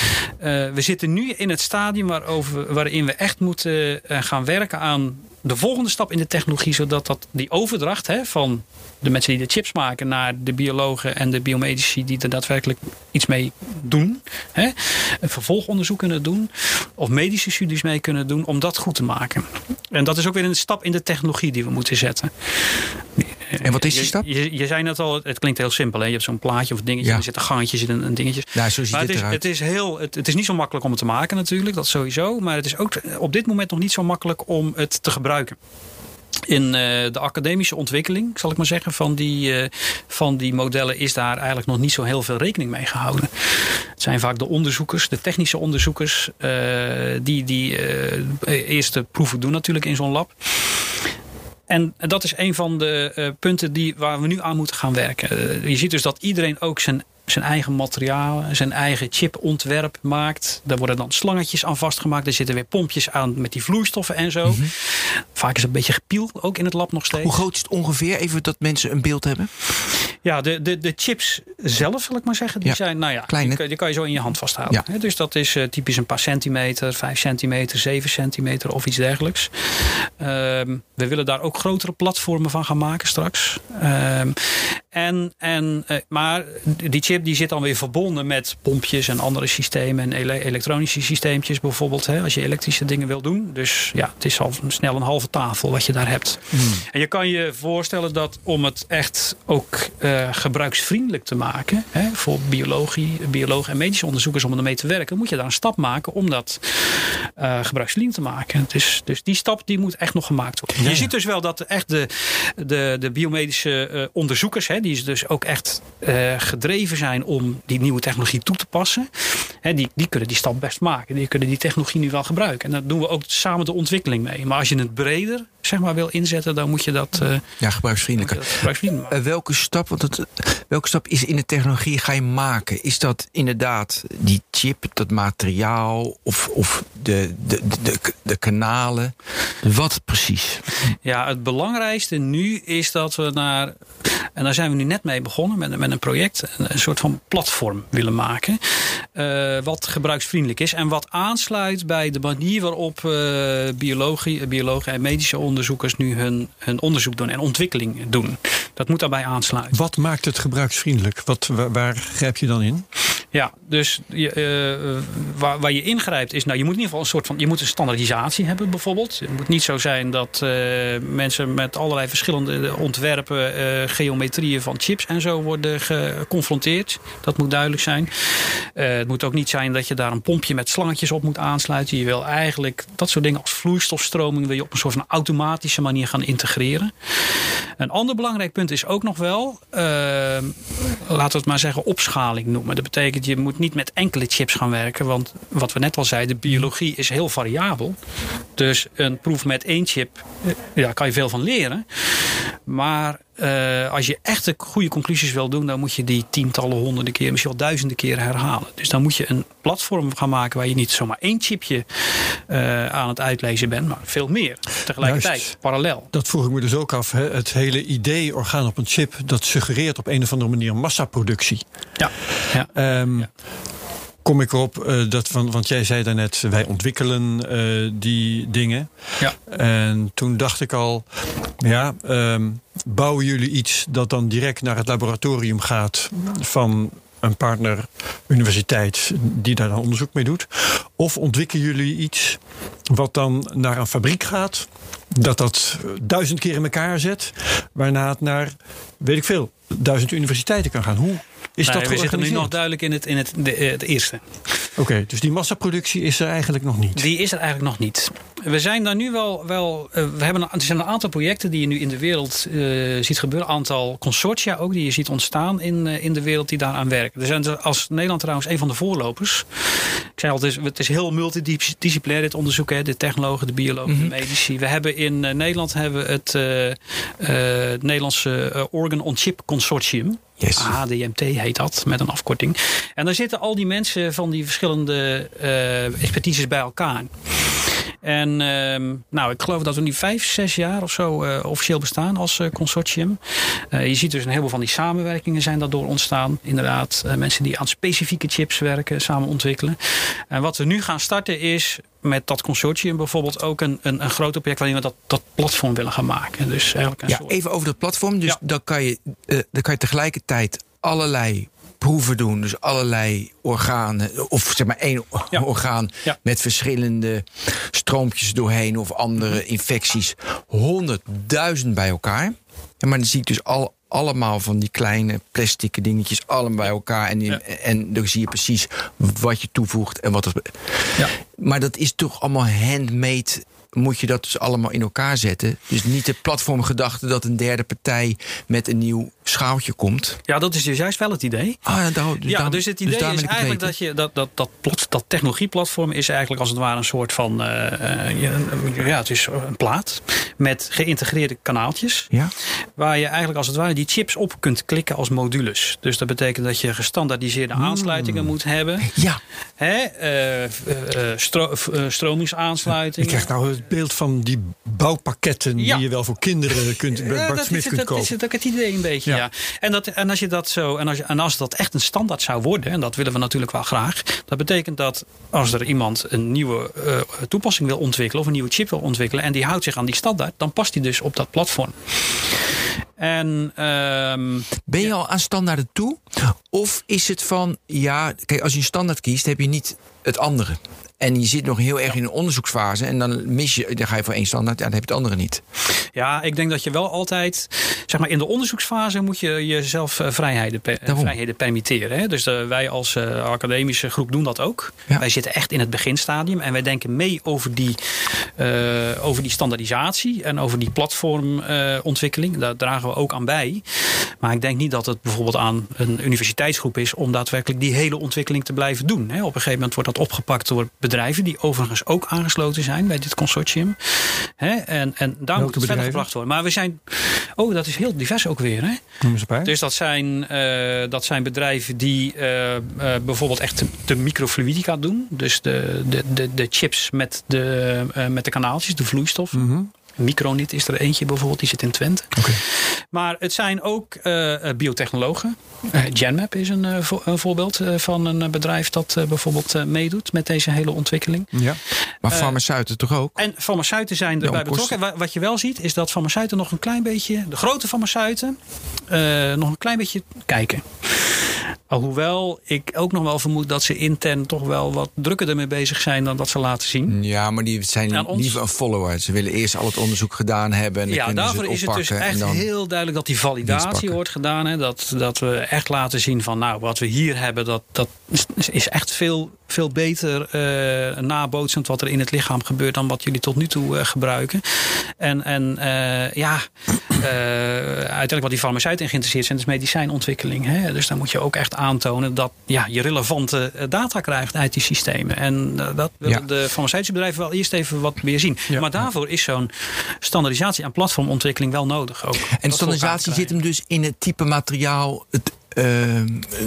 we zitten nu in het stadium waarover, waarin we echt moeten uh, gaan werken aan de volgende stap in de technologie, zodat dat die overdracht, hè, van de mensen die de chips maken naar de biologen en de biomedici die er daadwerkelijk iets mee doen, hè, een vervolgonderzoek kunnen doen of medische studies mee kunnen doen, om dat goed te maken. En dat is ook weer een stap in de technologie die we moeten zetten. En wat is die stap? Je, je, je zei net al, het klinkt heel simpel. Hè? Je hebt zo'n plaatje of dingetje, ja. Er zitten gangetjes in en dingetjes. Ja, zo ziet maar het, het, is, het, is heel, het, het is niet zo makkelijk om het te maken natuurlijk, dat sowieso. Maar het is ook op dit moment nog niet zo makkelijk om het te gebruiken. In uh, de academische ontwikkeling, zal ik maar zeggen, van die, uh, van die modellen is daar eigenlijk nog niet zo heel veel rekening mee gehouden. Het zijn vaak de onderzoekers, de technische onderzoekers, uh, die, die uh, eerste proeven doen natuurlijk in zo'n lab. En dat is een van de uh, punten die, waar we nu aan moeten gaan werken. Uh, je ziet dus dat iedereen ook zijn, zijn eigen materialen, zijn eigen chipontwerp maakt. Daar worden dan slangetjes aan vastgemaakt. Daar zitten weer pompjes aan met die vloeistoffen en zo. Mm-hmm. Vaak is het een beetje gepiel, ook in het lab nog steeds. Hoe groot is het ongeveer? Even dat mensen een beeld hebben. Ja, de, de, de chips zelf, zal ik maar zeggen, die ja, zijn, nou ja, klein, die, die kan je zo in je hand vasthouden. Ja. Dus dat is uh, typisch een paar centimeter, vijf centimeter, zeven centimeter of iets dergelijks. Um, we willen daar ook grotere platformen van gaan maken straks. Um, en, en, uh, maar die chip die zit dan weer verbonden met pompjes en andere systemen en ele- elektronische systeemtjes bijvoorbeeld, hè, als je elektrische dingen wil doen. Dus ja, het is al snel een halve tafel wat je daar hebt. Hmm. En je kan je voorstellen dat om het echt ook Uh, gebruiksvriendelijk te maken, hè, voor biologie, biologen en medische onderzoekers om ermee te werken, moet je daar een stap maken om dat uh, gebruiksvriendelijk te maken. Dus, dus die stap die moet echt nog gemaakt worden. Ja. Je ziet dus wel dat echt de, de, de biomedische uh, onderzoekers, hè, die dus ook echt uh, gedreven zijn om die nieuwe technologie toe te passen, hè, die, die kunnen die stap best maken. Die kunnen die technologie nu wel gebruiken. En daar doen we ook samen de ontwikkeling mee. Maar als je het breder, zeg maar, wil inzetten, dan moet je dat uh, ja, gebruiksvriendelijker. gebruiksvriendelijk maken. Uh, welke stap want het, welke stap is in de technologie ga je maken? Is dat inderdaad die chip, dat materiaal of, of de, de, de, de kanalen? Wat precies? Ja, het belangrijkste nu is dat we naar, en daar zijn we nu net mee begonnen met, met een project, een, een soort van platform willen maken, uh, wat gebruiksvriendelijk is en wat aansluit bij de manier waarop uh, biologie, biologen en medische onderzoekers nu hun, hun onderzoek doen en ontwikkeling doen. Dat moet daarbij aansluiten. Wat maakt het gebruiksvriendelijk? Wat, waar, waar grijp je dan in? Ja, dus je, uh, waar, waar je ingrijpt is, nou, je moet in ieder geval een soort van, je moet een standaardisatie hebben bijvoorbeeld. Het moet niet zo zijn dat uh, mensen met allerlei verschillende ontwerpen, uh, geometrieën van chips en zo worden geconfronteerd. Dat moet duidelijk zijn. Uh, het moet ook niet zijn dat je daar een pompje met slangetjes op moet aansluiten. Je wil eigenlijk dat soort dingen als vloeistofstroming wil je op een soort van automatische manier gaan integreren. Een ander belangrijk punt is ook nog wel, uh, laten we het maar zeggen, opschaling noemen. Dat betekent, je moet niet met enkele chips gaan werken. Want wat we net al zeiden, biologie is heel variabel. Dus een proef met één chip, daar kan je veel van leren. Maar uh, als je echt de goede conclusies wil doen, dan moet je die tientallen, honderden keer, misschien wel duizenden keer herhalen. Dus dan moet je een platform gaan maken waar je niet zomaar één chipje uh, aan het uitlezen bent, maar veel meer tegelijkertijd, juist, parallel. Dat vroeg ik me dus ook af. Hè? Het hele idee orgaan op een chip, dat suggereert op een of andere manier massaproductie. Ja, ja. Um, ja. Kom ik erop, uh, dat van, want jij zei daarnet, wij ontwikkelen uh, die dingen. Ja. En toen dacht ik al, ja, um, bouwen jullie iets dat dan direct naar het laboratorium gaat van een partner universiteit die daar dan onderzoek mee doet? Of ontwikkelen jullie iets wat dan naar een fabriek gaat, dat dat duizend keer in elkaar zet, waarna het naar, weet ik veel, duizend universiteiten kan gaan? Hoe Is nou, dat we zitten nu nog duidelijk in het, in het, de, het eerste. Oké, okay, dus die massaproductie is er eigenlijk nog niet? Die is er eigenlijk nog niet. We zijn daar nu wel... wel uh, we hebben een, er zijn een aantal projecten die je nu in de wereld uh, ziet gebeuren. Een aantal consortia ook die je ziet ontstaan in, uh, in de wereld die daaraan werken. Er zijn er als Nederland trouwens een van de voorlopers. Ik zei al, het is, het is heel multidisciplinair dit onderzoek. Hè, de technologen, de biologen, mm-hmm. de medici. We hebben in uh, Nederland hebben we het, uh, uh, het Nederlandse uh, Organ on Chip Consortium. Yes. H D M T heet dat, met een afkorting. En daar zitten al die mensen van die verschillende uh, expertises bij elkaar. En uh, nou, ik geloof dat we nu vijf, zes jaar of zo uh, officieel bestaan als uh, consortium. Uh, je ziet dus een heleboel van die samenwerkingen zijn daardoor ontstaan. Inderdaad, uh, mensen die aan specifieke chips werken, samen ontwikkelen. En wat we nu gaan starten is met dat consortium bijvoorbeeld ook een, een, een groot project waarin we dat, dat platform willen gaan maken. Dus eigenlijk een ja, soort... Even over dat platform. Dus ja. dan, kan je, uh, dan kan je tegelijkertijd allerlei proeven doen. Dus allerlei organen, of zeg maar één ja. orgaan ja. met verschillende stroompjes doorheen of andere infecties. honderdduizend bij elkaar. En maar dan zie ik dus al allemaal van die kleine plastic dingetjes allemaal bij elkaar. En, in, ja. en dan zie je precies wat je toevoegt en wat het... Ja. Maar dat is toch allemaal handmade. Moet je dat dus allemaal in elkaar zetten. Dus niet de platformgedachte dat een derde partij met een nieuw schaaltje komt. Ja, dat is dus juist wel het idee. Ah, ja, daar, dus, ja, daar, dus het idee dus is eigenlijk dat, je, dat, dat, dat, dat, dat technologieplatform is eigenlijk als het ware een soort van... Uh, uh, ja, het is een plaat met geïntegreerde kanaaltjes. Ja? Waar je eigenlijk als het ware die chips op kunt klikken als modules. Dus dat betekent dat je gestandaardiseerde hmm. aansluitingen moet hebben. Ja. Hè? Uh, uh, stro- uh, stromingsaansluitingen. Je krijgt nou het beeld van die bouwpakketten ja. die je wel voor kinderen kunt, ja, Bart Smit kunt dat kopen. Dat is het ook het idee een beetje. Ja. Ja. En, dat, en als je dat zo, en als, je, en als dat echt een standaard zou worden, en dat willen we natuurlijk wel graag, dat betekent dat als er iemand een nieuwe uh, toepassing wil ontwikkelen of een nieuwe chip wil ontwikkelen en die houdt zich aan die standaard, dan past die dus op dat platform. En, um, ben je ja. al aan standaarden toe? Of is het van, ja, kijk, als je een standaard kiest, heb je niet het andere. En je zit nog heel erg in een onderzoeksfase. En dan mis je, dan ga je voor één standaard. En dan heb je het andere niet. Ja, ik denk dat je wel altijd, zeg maar, in de onderzoeksfase moet je jezelf vrijheden, vrijheden permitteren. Hè? Dus uh, wij als uh, academische groep doen dat ook. Ja. Wij zitten echt in het beginstadium. En wij denken mee over die, uh, over die standaardisatie. En over die platformontwikkeling. Uh, Daar dragen we ook aan bij. Maar ik denk niet dat het bijvoorbeeld aan een universiteitsgroep is om daadwerkelijk die hele ontwikkeling te blijven doen. Hè? Op een gegeven moment wordt dat opgepakt door bedrijven die overigens ook aangesloten zijn bij dit consortium. He, en, en daar moet het verder gebracht worden. Maar we zijn... Oh, dat is heel divers ook weer. Hè? Noem eens bij. Dus dat zijn, uh, dat zijn bedrijven die uh, uh, bijvoorbeeld echt de microfluidica doen. Dus de, de, de, de chips met de, uh, met de kanaaltjes, de vloeistof. Mm-hmm. Micronit is er eentje bijvoorbeeld, die zit in Twente. Okay. Maar het zijn ook uh, biotechnologen. Uh, Genmap is een, uh, vo- een voorbeeld uh, van een bedrijf dat uh, bijvoorbeeld uh, meedoet met deze hele ontwikkeling. Ja. Maar uh, farmaceuten toch ook? En farmaceuten zijn erbij betrokken. Wa- wat je wel ziet is dat farmaceuten nog een klein beetje, de grote farmaceuten, uh, nog een klein beetje kijken. Alhoewel ik ook nog wel vermoed dat ze intern toch wel wat drukker ermee bezig zijn dan dat ze laten zien. Ja, maar die zijn liever een follower. Ze willen eerst al het onderzoek gedaan hebben. En ja, daarvoor het is het dus echt heel duidelijk dat die validatie wordt gedaan. Hè? Dat, dat we echt laten zien van nou, wat we hier hebben, dat, dat is echt veel, veel beter uh, nabootsend wat er in het lichaam gebeurt dan wat jullie tot nu toe uh, gebruiken. En, en uh, ja, uh, uiteindelijk wat die farmaceuten in geïnteresseerd zijn is medicijnontwikkeling. Hè? Dus dan moet je ook echt aantonen dat ja, je relevante data krijgt uit die systemen. En uh, dat willen ja. de farmaceutische bedrijven wel eerst even wat meer zien. Ja. Maar daarvoor is zo'n standaardisatie en platformontwikkeling wel nodig ook. En standaardisatie zit hem dus in het type materiaal, het Uh,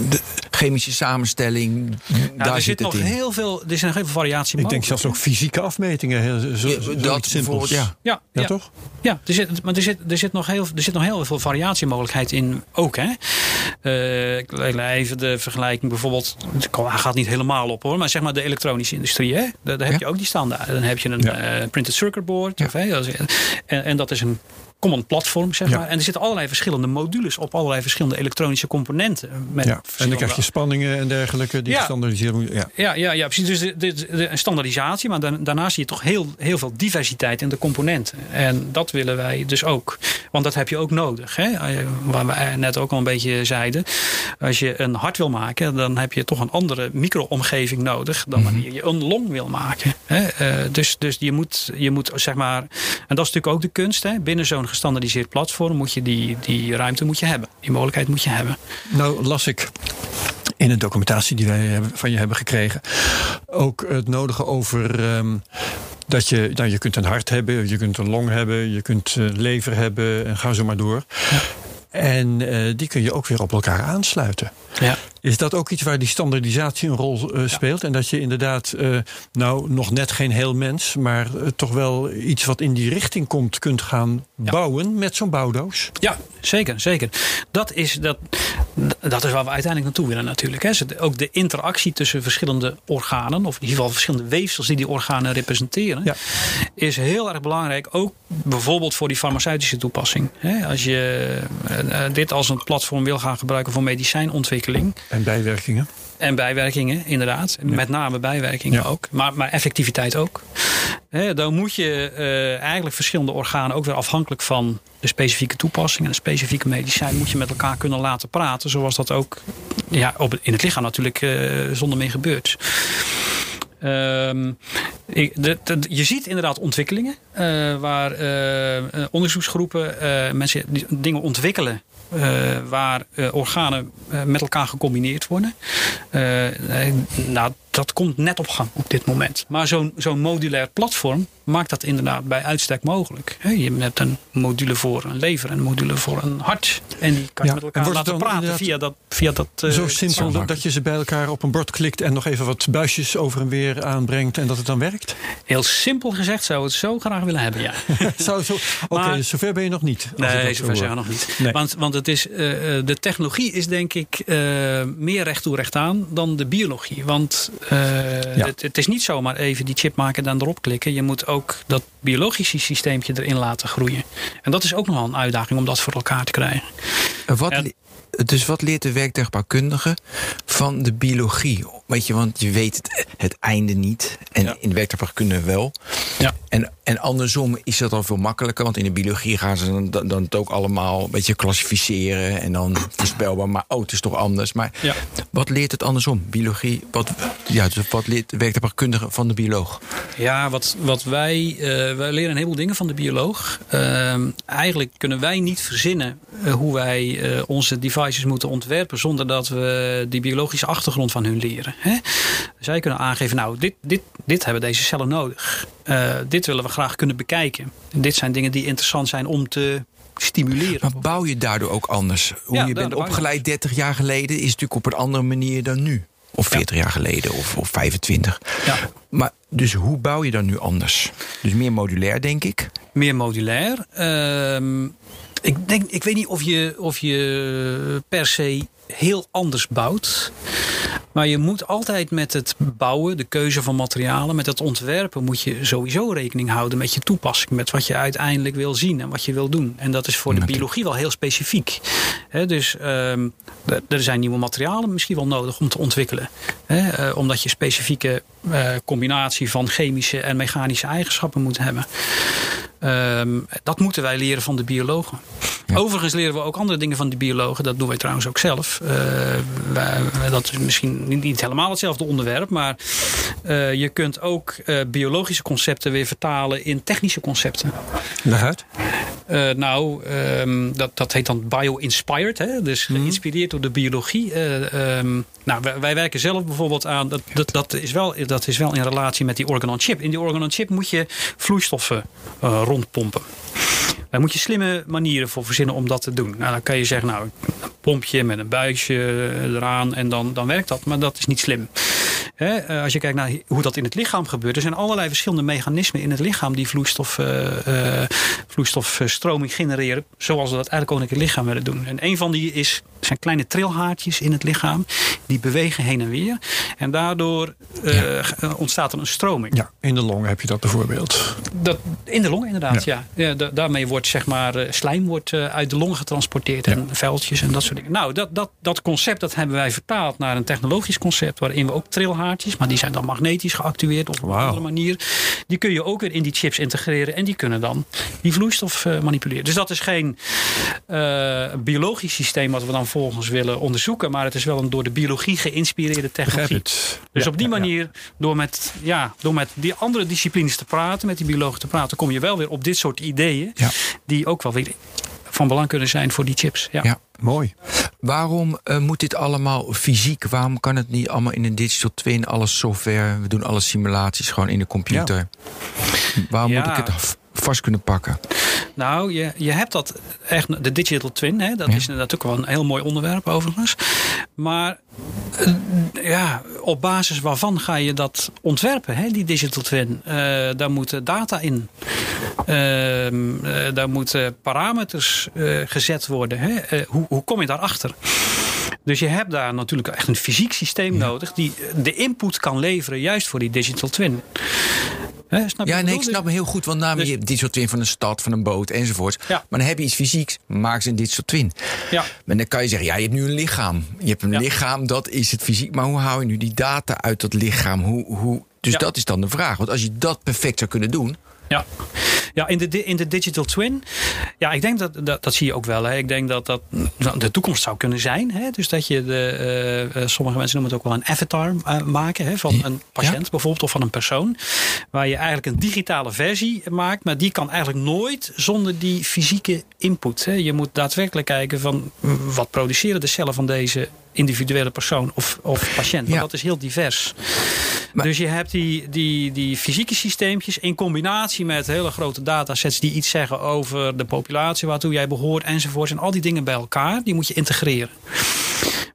de chemische samenstelling, nou, daar er zit, zit nog in. Heel veel, er zijn heel veel variatie mogelijk. Ik denk zelfs ook fysieke afmetingen. Heel, zo, ja, dat simpel. Ja. Ja, ja, ja, toch? Ja, er zit, maar er zit, er, zit nog heel, er zit nog heel veel variatiemogelijkheid in ook. Hè? Uh, ik leg even de vergelijking bijvoorbeeld, het gaat niet helemaal op hoor, maar zeg maar de elektronische industrie. Hè? Daar, daar heb ja. je ook die standaard. Dan heb je een ja. uh, printed circuit board. Ja. Of, hey, en, en dat is een common platform, zeg maar. Ja. En er zitten allerlei verschillende modules op allerlei verschillende elektronische componenten. Met ja. verschillende... En dan krijg je spanningen en dergelijke. Die ja. standaardisering. Ja. Ja, ja, ja, precies. Dus de, de, de, een standaardisatie, maar dan, daarnaast zie je toch heel, heel veel diversiteit in de componenten. En dat willen wij dus ook. Want dat heb je ook nodig. Hè? Waar we net ook al een beetje zeiden. Als je een hart wil maken, dan heb je toch een andere micro-omgeving nodig dan wanneer je een long wil maken. Hè? Uh, dus, dus je moet, je moet zeg maar... En dat is natuurlijk ook de kunst. Hè? Binnen zo'n gestandaardiseerd platform moet je die, die ruimte moet je hebben. Die mogelijkheid moet je hebben. Nou las ik in de documentatie die wij van je hebben gekregen ook het nodige over... Um, Dat je, nou, je kunt een hart hebben, je kunt een long hebben, je kunt een lever hebben en ga zo maar door. Ja. En uh, die kun je ook weer op elkaar aansluiten. Ja. Is dat ook iets waar die standaardisatie een rol uh, speelt? Ja. En dat je inderdaad, uh, nou nog net geen heel mens... maar uh, toch wel iets wat in die richting komt... kunt gaan ja. bouwen met zo'n bouwdoos? Ja, zeker, zeker. Dat is, dat, dat is waar we uiteindelijk naartoe willen natuurlijk. Hè. Ook de interactie tussen verschillende organen... of in ieder geval verschillende weefsels die die organen representeren... Ja. is heel erg belangrijk, ook bijvoorbeeld voor die farmaceutische toepassing. Hè. Als je uh, dit als een platform wil gaan gebruiken voor medicijnontwikkeling... En bijwerkingen. En bijwerkingen, inderdaad. Ja. Met name bijwerkingen ja. ook. Maar, maar effectiviteit ook. He, dan moet je uh, eigenlijk verschillende organen... ook weer afhankelijk van de specifieke toepassing... en de specifieke medicijn... moet je met elkaar kunnen laten praten. Zoals dat ook ja, op, in het lichaam natuurlijk uh, zonder meer gebeurt. Um, ik, de, de, je ziet inderdaad ontwikkelingen... Uh, waar uh, onderzoeksgroepen uh, mensen die dingen ontwikkelen... Uh, waar uh, organen uh, met elkaar gecombineerd worden. Uh, nou, dat komt net op gang op dit moment. Maar zo'n, zo'n modulair platform maakt dat inderdaad bij uitstek mogelijk. He, je hebt een module voor een lever en een module voor een hart. En die kan je ja, met elkaar laten praten via dat... Via dat uh, zo simpel dat, dat je ze bij elkaar op een bord klikt... en nog even wat buisjes over en weer aanbrengt en dat het dan werkt? Heel simpel gezegd zou het zo graag willen hebben, ja. Oké, okay, zover ben je nog niet. Nee, zover zijn we nog niet. Nee. Want, want het is, uh, de technologie is denk ik uh, meer recht toe recht aan dan de biologie. Want uh, ja. het, het is niet zomaar even die chip maken en dan erop klikken. Je moet ook... dat biologische systeempje erin laten groeien. En dat is ook nogal een uitdaging om dat voor elkaar te krijgen. Wat en... le- dus wat leert de werktuigbouwkundige van de biologie? Weet je, want je weet het, het einde niet. En ja. in de werktuigbouwkunde wel. Ja. En, en andersom is dat dan veel makkelijker. Want in de biologie gaan ze dan, dan, dan het ook allemaal een beetje klassificeren. En dan voorspelbaar. Maar oh, het is toch anders. Maar ja. wat leert het andersom? Biologie, wat, ja, dus wat leert de werktuigbouwkundige van de bioloog? Ja, wat, wat wij... Uh, wij leren een heleboel dingen van de bioloog. Uh, eigenlijk kunnen wij niet verzinnen hoe wij uh, onze devices moeten ontwerpen... zonder dat we die biologische achtergrond van hun leren. Hè? Zij kunnen aangeven, nou, dit, dit, dit hebben deze cellen nodig... Uh, dit willen we graag kunnen bekijken. En dit zijn dingen die interessant zijn om te stimuleren. Maar bouw je daardoor ook anders? Hoe ja, je bent opgeleid dertig jaar geleden... is natuurlijk op een andere manier dan nu. Of veertig ja. jaar geleden, of, of vijfentwintig. Ja. Maar dus hoe bouw je dan nu anders? Dus meer modulair, denk ik? Meer modulair. Uh, ik, denk, ik weet niet of je, of je per se... heel anders bouwt. Maar je moet altijd met het bouwen, de keuze van materialen, met het ontwerpen moet je sowieso rekening houden met je toepassing, met wat je uiteindelijk wil zien en wat je wil doen. En dat is voor de biologie wel heel specifiek. He, dus um, er zijn nieuwe materialen misschien wel nodig om te ontwikkelen. He, uh, omdat je specifieke uh, combinatie van chemische en mechanische eigenschappen moet hebben. Um, dat moeten wij leren van de biologen. Ja. Overigens leren we ook andere dingen van de biologen. Dat doen wij trouwens ook zelf. Uh, wij, dat is misschien niet helemaal hetzelfde onderwerp. Maar uh, je kunt ook uh, biologische concepten weer vertalen in technische concepten. Waaruit? Uh, nou, um, dat, dat heet dan bio-inspired. Hè? Dus geïnspireerd door de biologie. Uh, um, nou, wij, wij werken zelf bijvoorbeeld aan... Dat, dat, dat, is wel, dat is wel in relatie met die organ on chip. In die organ on chip moet je vloeistoffen uh, rondpompen. Daar moet je slimme manieren voor verzinnen om dat te doen. Nou, dan kan je zeggen, nou, een pompje met een buisje eraan en dan, dan werkt dat. Maar dat is niet slim. He, als je kijkt naar hoe dat in het lichaam gebeurt. Er zijn allerlei verschillende mechanismen in het lichaam die vloeistof, uh, uh, vloeistofstroming genereren. Zoals we dat eigenlijk ook in het lichaam willen doen. En een van die is, zijn kleine trilhaartjes in het lichaam. Die bewegen heen en weer. En daardoor uh, ja. ontstaat er een stroming. Ja, in de longen heb je dat bijvoorbeeld. Dat, in de longen inderdaad, ja. ja. ja da- daarmee wordt wordt, zeg maar, slijm wordt uit de longen getransporteerd en ja. vuiltjes en dat soort dingen. Nou, dat, dat, dat concept dat hebben wij vertaald naar een technologisch concept waarin we ook trilhaartjes, maar die zijn dan magnetisch geactueerd op een wow. andere manier. Die kun je ook weer in die chips integreren en die kunnen dan die vloeistof uh, manipuleren. Dus dat is geen uh, biologisch systeem wat we dan volgens willen onderzoeken, maar het is wel een door de biologie geïnspireerde technologie. Dus ja, op die ja, manier, ja. door met ja, door met die andere disciplines te praten, met die biologen te praten, kom je wel weer op dit soort ideeën ja. die ook wel weer van belang kunnen zijn voor die chips. Ja, ja mooi. Waarom uh, moet dit allemaal fysiek? Waarom kan het niet allemaal in een digital twin, alles software? We doen alle simulaties gewoon in de computer. Ja. Waarom ja. moet ik het af? vast kunnen pakken? Nou, je, je hebt dat echt, de digital twin, hè, dat ja. is inderdaad ook wel een heel mooi onderwerp overigens. Maar uh, ja, op basis waarvan ga je dat ontwerpen, hè, die digital twin? Uh, daar moeten data in. Uh, uh, daar moeten parameters uh, gezet worden. Hè? Uh, hoe, hoe kom je daarachter? Dus je hebt daar natuurlijk echt een fysiek systeem ja. nodig die de input kan leveren juist voor die digital twin. He, snap ja, nee, ik snap me heel goed. Want namelijk dus, je digital twin van een stad, van een boot enzovoort. Ja. Maar dan heb je iets fysieks, maak ze een digital twin. Ja. En dan kan je zeggen, ja, je hebt nu een lichaam. Je hebt een ja. lichaam, dat is het fysiek. Maar hoe hou je nu die data uit dat lichaam? Hoe, hoe, dus ja. dat is dan de vraag. Want als je dat perfect zou kunnen doen... Ja, ja in, de, in de digital twin. Ja, ik denk dat, dat, dat zie je ook wel. Hè. Ik denk dat dat de toekomst zou kunnen zijn. Hè. Dus dat je, de, uh, sommige mensen noemen het ook wel een avatar uh, maken. Hè, van een patiënt ja? bijvoorbeeld, of van een persoon. Waar je eigenlijk een digitale versie maakt. Maar die kan eigenlijk nooit zonder die fysieke input. Hè. Je moet daadwerkelijk kijken van wat produceren de cellen van deze individuele persoon of, of patiënt. Want ja. dat is heel divers. Maar, dus je hebt die, die, die fysieke systeempjes in combinatie met hele grote datasets die iets zeggen over de populatie waartoe jij behoort enzovoorts. En al die dingen bij elkaar, die moet je integreren.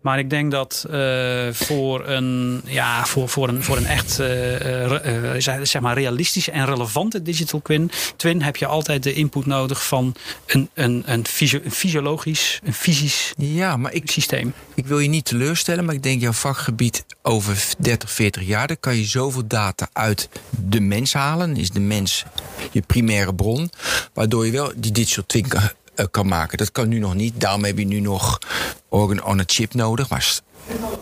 Maar ik denk dat uh, voor, een, ja, voor, voor, een, voor een echt uh, uh, zeg maar realistische en relevante digital twin, twin heb je altijd de input nodig van een, een, een, fysio, een fysiologisch, een fysisch ja, maar ik, systeem. Ik wil je niet teleurstellen, maar ik denk jouw vakgebied over dertig, veertig jaar, daar kan je zoveel data uit de mens halen. Is de mens je primaire bron, waardoor je wel die digital twin kan, uh, kan maken. Dat kan nu nog niet, daarom heb je nu nog Organ on a Chip nodig, maar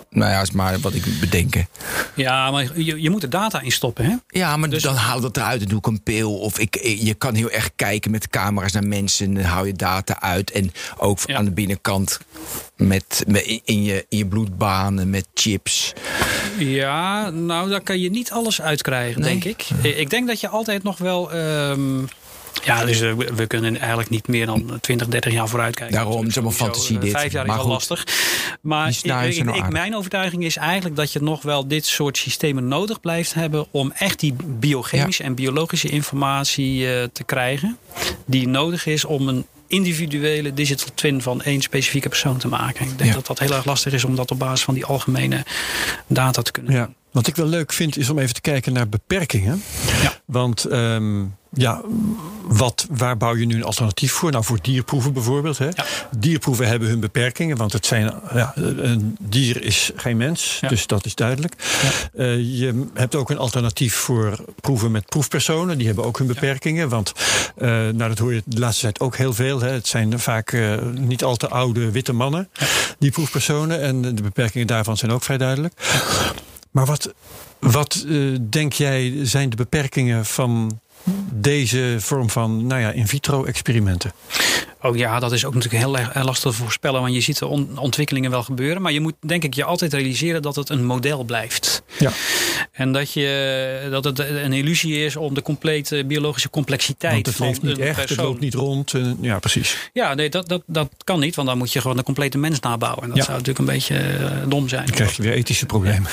nou ja, is maar wat ik bedenken. Ja, maar je, je moet de data in stoppen, hè? Ja, maar dus dan haal dat eruit en doe ik een pil. Of ik, je kan heel erg kijken met camera's naar mensen en dan haal je data uit. En ook ja. aan de binnenkant met, met in, je, in je bloedbanen met chips. Ja, nou, daar kan je niet alles uitkrijgen, nee. denk ik. Ik denk dat je altijd nog wel... Um, Ja, dus uh, we kunnen eigenlijk niet meer dan twintig, dertig jaar vooruit kijken. Daarom, het is allemaal fantasie dit. Vijf jaar maar is wel lastig. Maar ik, ik, ik, mijn overtuiging is eigenlijk dat je nog wel dit soort systemen nodig blijft hebben om echt die biochemische ja. en biologische informatie uh, te krijgen die nodig is om een individuele digital twin van één specifieke persoon te maken. Ik denk ja. dat dat heel erg lastig is om dat op basis van die algemene data te kunnen ja. Wat ik wel leuk vind is om even te kijken naar beperkingen. Ja. Want um, ja, wat, waar bouw je nu een alternatief voor? Nou, voor dierproeven bijvoorbeeld. Hè? Ja. Dierproeven hebben hun beperkingen, want het zijn, ja, een dier is geen mens. Ja. Dus dat is duidelijk. Ja. Uh, je hebt ook een alternatief voor proeven met proefpersonen. Die hebben ook hun beperkingen. Ja. Want uh, nou, dat hoor je de laatste tijd ook heel veel. Hè? Het zijn vaak uh, niet al te oude witte mannen, ja. die proefpersonen. En de beperkingen daarvan zijn ook vrij duidelijk. Maar wat, wat uh, denk jij zijn de beperkingen van deze vorm van nou ja, in vitro-experimenten? Oh ja, dat is ook natuurlijk heel lastig te voorspellen, want je ziet de on- ontwikkelingen wel gebeuren. Maar je moet, denk ik, je altijd realiseren dat het een model blijft. Ja. En dat, je, dat het een illusie is om de complete biologische complexiteit van een persoon. Want het leeft niet echt, het loopt niet rond. Uh, ja, precies. Ja, nee, dat, dat, dat kan niet, want dan moet je gewoon de complete mens nabouwen. En dat ja. zou natuurlijk een beetje uh, dom zijn. Dan krijg je weer ethische problemen.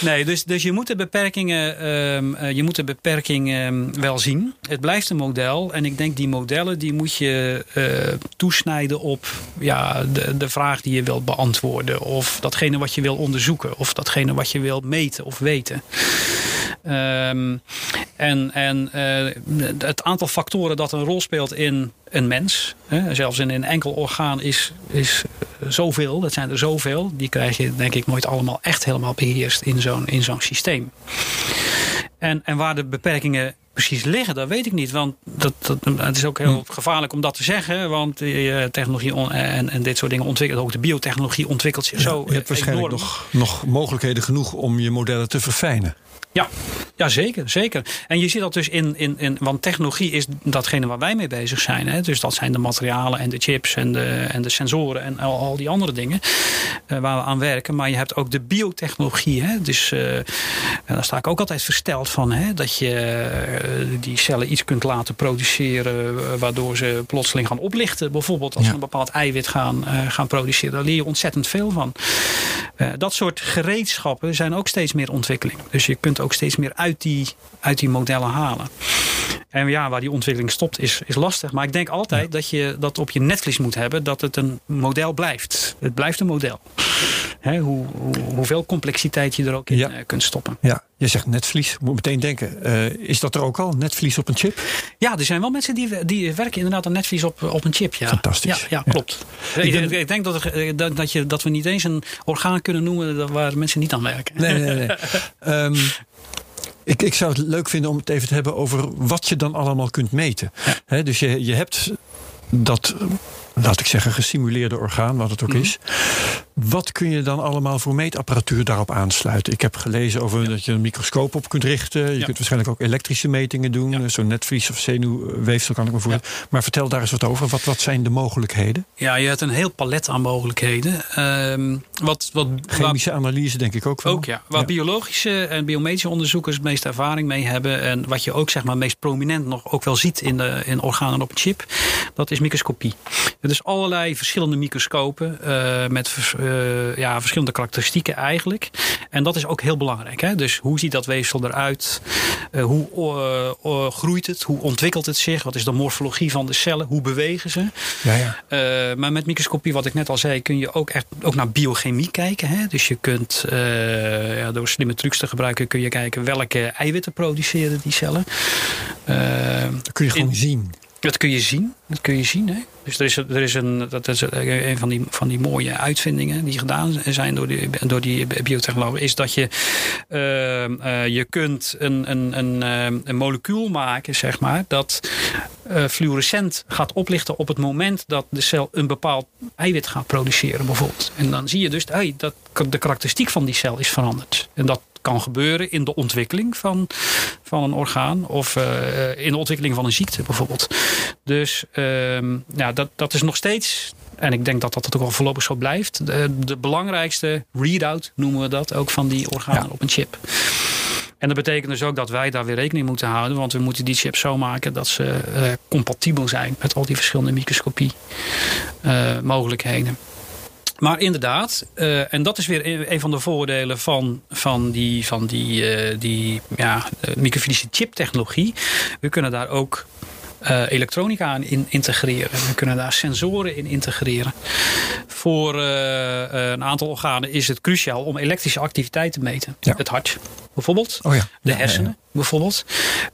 nee, dus, dus je moet de beperkingen, um, uh, je moet de beperkingen um, wel zien. Het blijft een model. En ik denk die modellen, die moet je Uh, toesnijden op ja, de, de vraag die je wilt beantwoorden. Of datgene wat je wil onderzoeken. Of datgene wat je wilt meten of weten. Um, en en uh, het aantal factoren dat een rol speelt in een mens. Hè, zelfs in een enkel orgaan is, is zoveel. Dat zijn er zoveel. Die krijg je denk ik nooit allemaal echt helemaal beheerst in zo'n, in zo'n systeem. En, en waar de beperkingen precies liggen, dat weet ik niet. Want dat, dat, het is ook heel gevaarlijk om dat te zeggen. Want uh, technologie on, en, en dit soort dingen ontwikkelt. Ook de biotechnologie ontwikkelt zich ja, zo. Je hebt waarschijnlijk nog, nog mogelijkheden genoeg om je modellen te verfijnen. Ja, ja, zeker, zeker. En je ziet dat dus in, in, in... Want technologie is datgene waar wij mee bezig zijn. Hè? Dus dat zijn de materialen en de chips en de, en de sensoren en al, al die andere dingen uh, waar we aan werken. Maar je hebt ook de biotechnologie. Hè? Dus uh, en daar sta ik ook altijd versteld van. Hè? Dat je uh, die cellen iets kunt laten produceren uh, waardoor ze plotseling gaan oplichten. Bijvoorbeeld als ze ja. een bepaald eiwit gaan, uh, gaan produceren. Daar leer je ontzettend veel van. Uh, dat soort gereedschappen zijn ook steeds meer ontwikkeling. Dus je kunt ook ook steeds meer uit die, uit die modellen halen. En ja, waar die ontwikkeling stopt is, is lastig. Maar ik denk altijd dat je dat op je netvlies moet hebben. Dat het een model blijft. Het blijft een model. He, hoe, hoe, hoeveel complexiteit je er ook in ja. kunt stoppen. Ja, je zegt netvlies. Moet meteen denken. Uh, is dat er ook al? Netvlies op een chip? Ja, er zijn wel mensen die, die werken inderdaad aan netvlies op, op een chip. Ja. Fantastisch. Ja, ja klopt. Ja. Ik, ik, ik denk dat, er, dat, dat, je, dat we niet eens een orgaan kunnen noemen waar mensen niet aan werken. Nee, nee, nee. um, Ik, ik zou het leuk vinden om het even te hebben over wat je dan allemaal kunt meten. Ja. He, dus je, je hebt dat, laat ik zeggen, gesimuleerde orgaan, wat het ook mm-hmm. is. Wat kun je dan allemaal voor meetapparatuur daarop aansluiten? Ik heb gelezen over ja. dat je een microscoop op kunt richten. Je ja. kunt waarschijnlijk ook elektrische metingen doen. Ja. Zo'n netvlies of zenuwweefsel kan ik me voorstellen. Ja. Maar vertel daar eens wat over. Wat, wat zijn de mogelijkheden? Ja, je hebt een heel palet aan mogelijkheden. Um, wat, wat, Chemische waar, analyse denk ik ook wel. Ook ja. Waar ja. biologische en biomedische onderzoekers het meeste ervaring mee hebben. En wat je ook zeg maar meest prominent nog ook wel ziet in, de, in organen op een chip. Dat is microscopie. Dus allerlei verschillende microscopen uh, met... Uh, ja, verschillende karakteristieken eigenlijk. En dat is ook heel belangrijk. Hè? Dus hoe ziet dat weefsel eruit? Uh, hoe uh, uh, groeit het? Hoe ontwikkelt het zich? Wat is de morfologie van de cellen? Hoe bewegen ze? Ja, ja. Uh, maar met microscopie, wat ik net al zei, kun je ook echt ook naar biochemie kijken. Hè? Dus je kunt uh, ja, door slimme trucs te gebruiken, kun je kijken welke eiwitten produceren die cellen. Uh, dat kun je gewoon in, zien. Dat kun je zien. Dat kun je zien, hè? Dus er is, er is een, dat is een van die, van die mooie uitvindingen die gedaan zijn door die, door die biotechnologen. Is dat je, uh, uh, je kunt een, een, een, een molecuul maken, zeg maar, dat uh, fluorescent gaat oplichten op het moment dat de cel een bepaald eiwit gaat produceren, bijvoorbeeld. En dan zie je dus hey, dat de karakteristiek van die cel is veranderd. En dat kan gebeuren in de ontwikkeling van, van een orgaan. Of uh, in de ontwikkeling van een ziekte bijvoorbeeld. Dus uh, ja, dat, dat is nog steeds... En ik denk dat dat ook wel voorlopig zo blijft. De, de belangrijkste readout noemen we dat. Ook van die organen ja. op een chip. En dat betekent dus ook dat wij daar weer rekening moeten houden. Want we moeten die chips zo maken dat ze uh, compatibel zijn. Met al die verschillende microscopie uh, mogelijkheden. Maar inderdaad, uh, en dat is weer een van de voordelen van, van die, van die, uh, die ja, microfluidische chiptechnologie. We kunnen daar ook uh, elektronica aan in integreren. We kunnen daar sensoren in integreren. Voor uh, een aantal organen is het cruciaal om elektrische activiteit te meten. Ja. Het hart bijvoorbeeld, oh ja. de hersenen. Ja, ja. Bijvoorbeeld.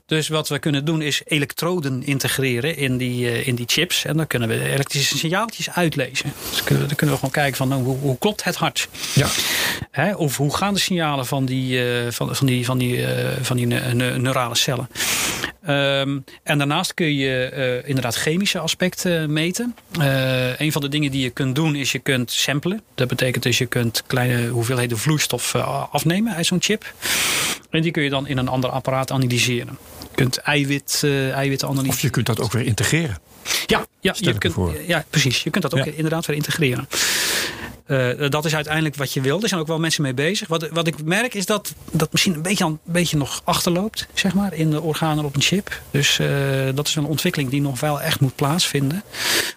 Dus wat we kunnen doen is elektroden integreren in die, uh, in die chips. En dan kunnen we elektrische signaaltjes uitlezen. Dus kunnen we, dan kunnen we gewoon kijken van nou, hoe, hoe klopt het hart? Ja. Hè, of hoe gaan de signalen van die, uh, van, van die, van die, uh, van die ne- ne- neurale cellen? Um, en daarnaast kun je uh, inderdaad chemische aspecten meten. Uh, een van de dingen die je kunt doen is je kunt samplen. Dat betekent dus je kunt kleine hoeveelheden vloeistof uh, afnemen uit zo'n chip. En die kun je dan in een ander apparaat analyseren. Je kunt eiwit, uh, eiwitten analyseren. Of je kunt dat ook weer integreren. Ja, ja, je kunt, ja precies. Je kunt dat ook ja. inderdaad weer integreren. Uh, dat is uiteindelijk wat je wil. Er zijn ook wel mensen mee bezig. Wat, wat ik merk is dat dat misschien een beetje, een beetje nog achterloopt. Zeg maar, in de organen op een chip. Dus uh, dat is een ontwikkeling die nog wel echt moet plaatsvinden.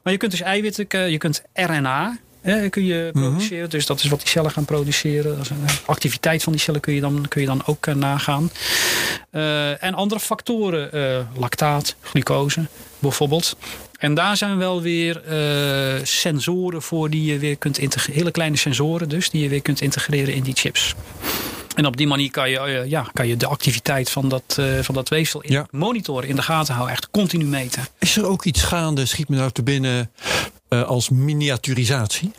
Maar je kunt dus eiwitten, je kunt R N A... Ja, kun je produceren. Mm-hmm. Dus dat is wat die cellen gaan produceren. De activiteit van die cellen kun je dan, kun je dan ook uh, nagaan. Uh, en andere factoren. Uh, lactaat, glucose bijvoorbeeld. En daar zijn wel weer uh, sensoren voor die je weer kunt integreren. Hele kleine sensoren dus. Die je weer kunt integreren in die chips. En op die manier kan je, uh, ja, kan je de activiteit van dat, uh, van dat weefsel in ja. monitoren. In de gaten houden. Echt continu meten. Is er ook iets gaande? Schiet me nou te binnen... als miniaturisatie?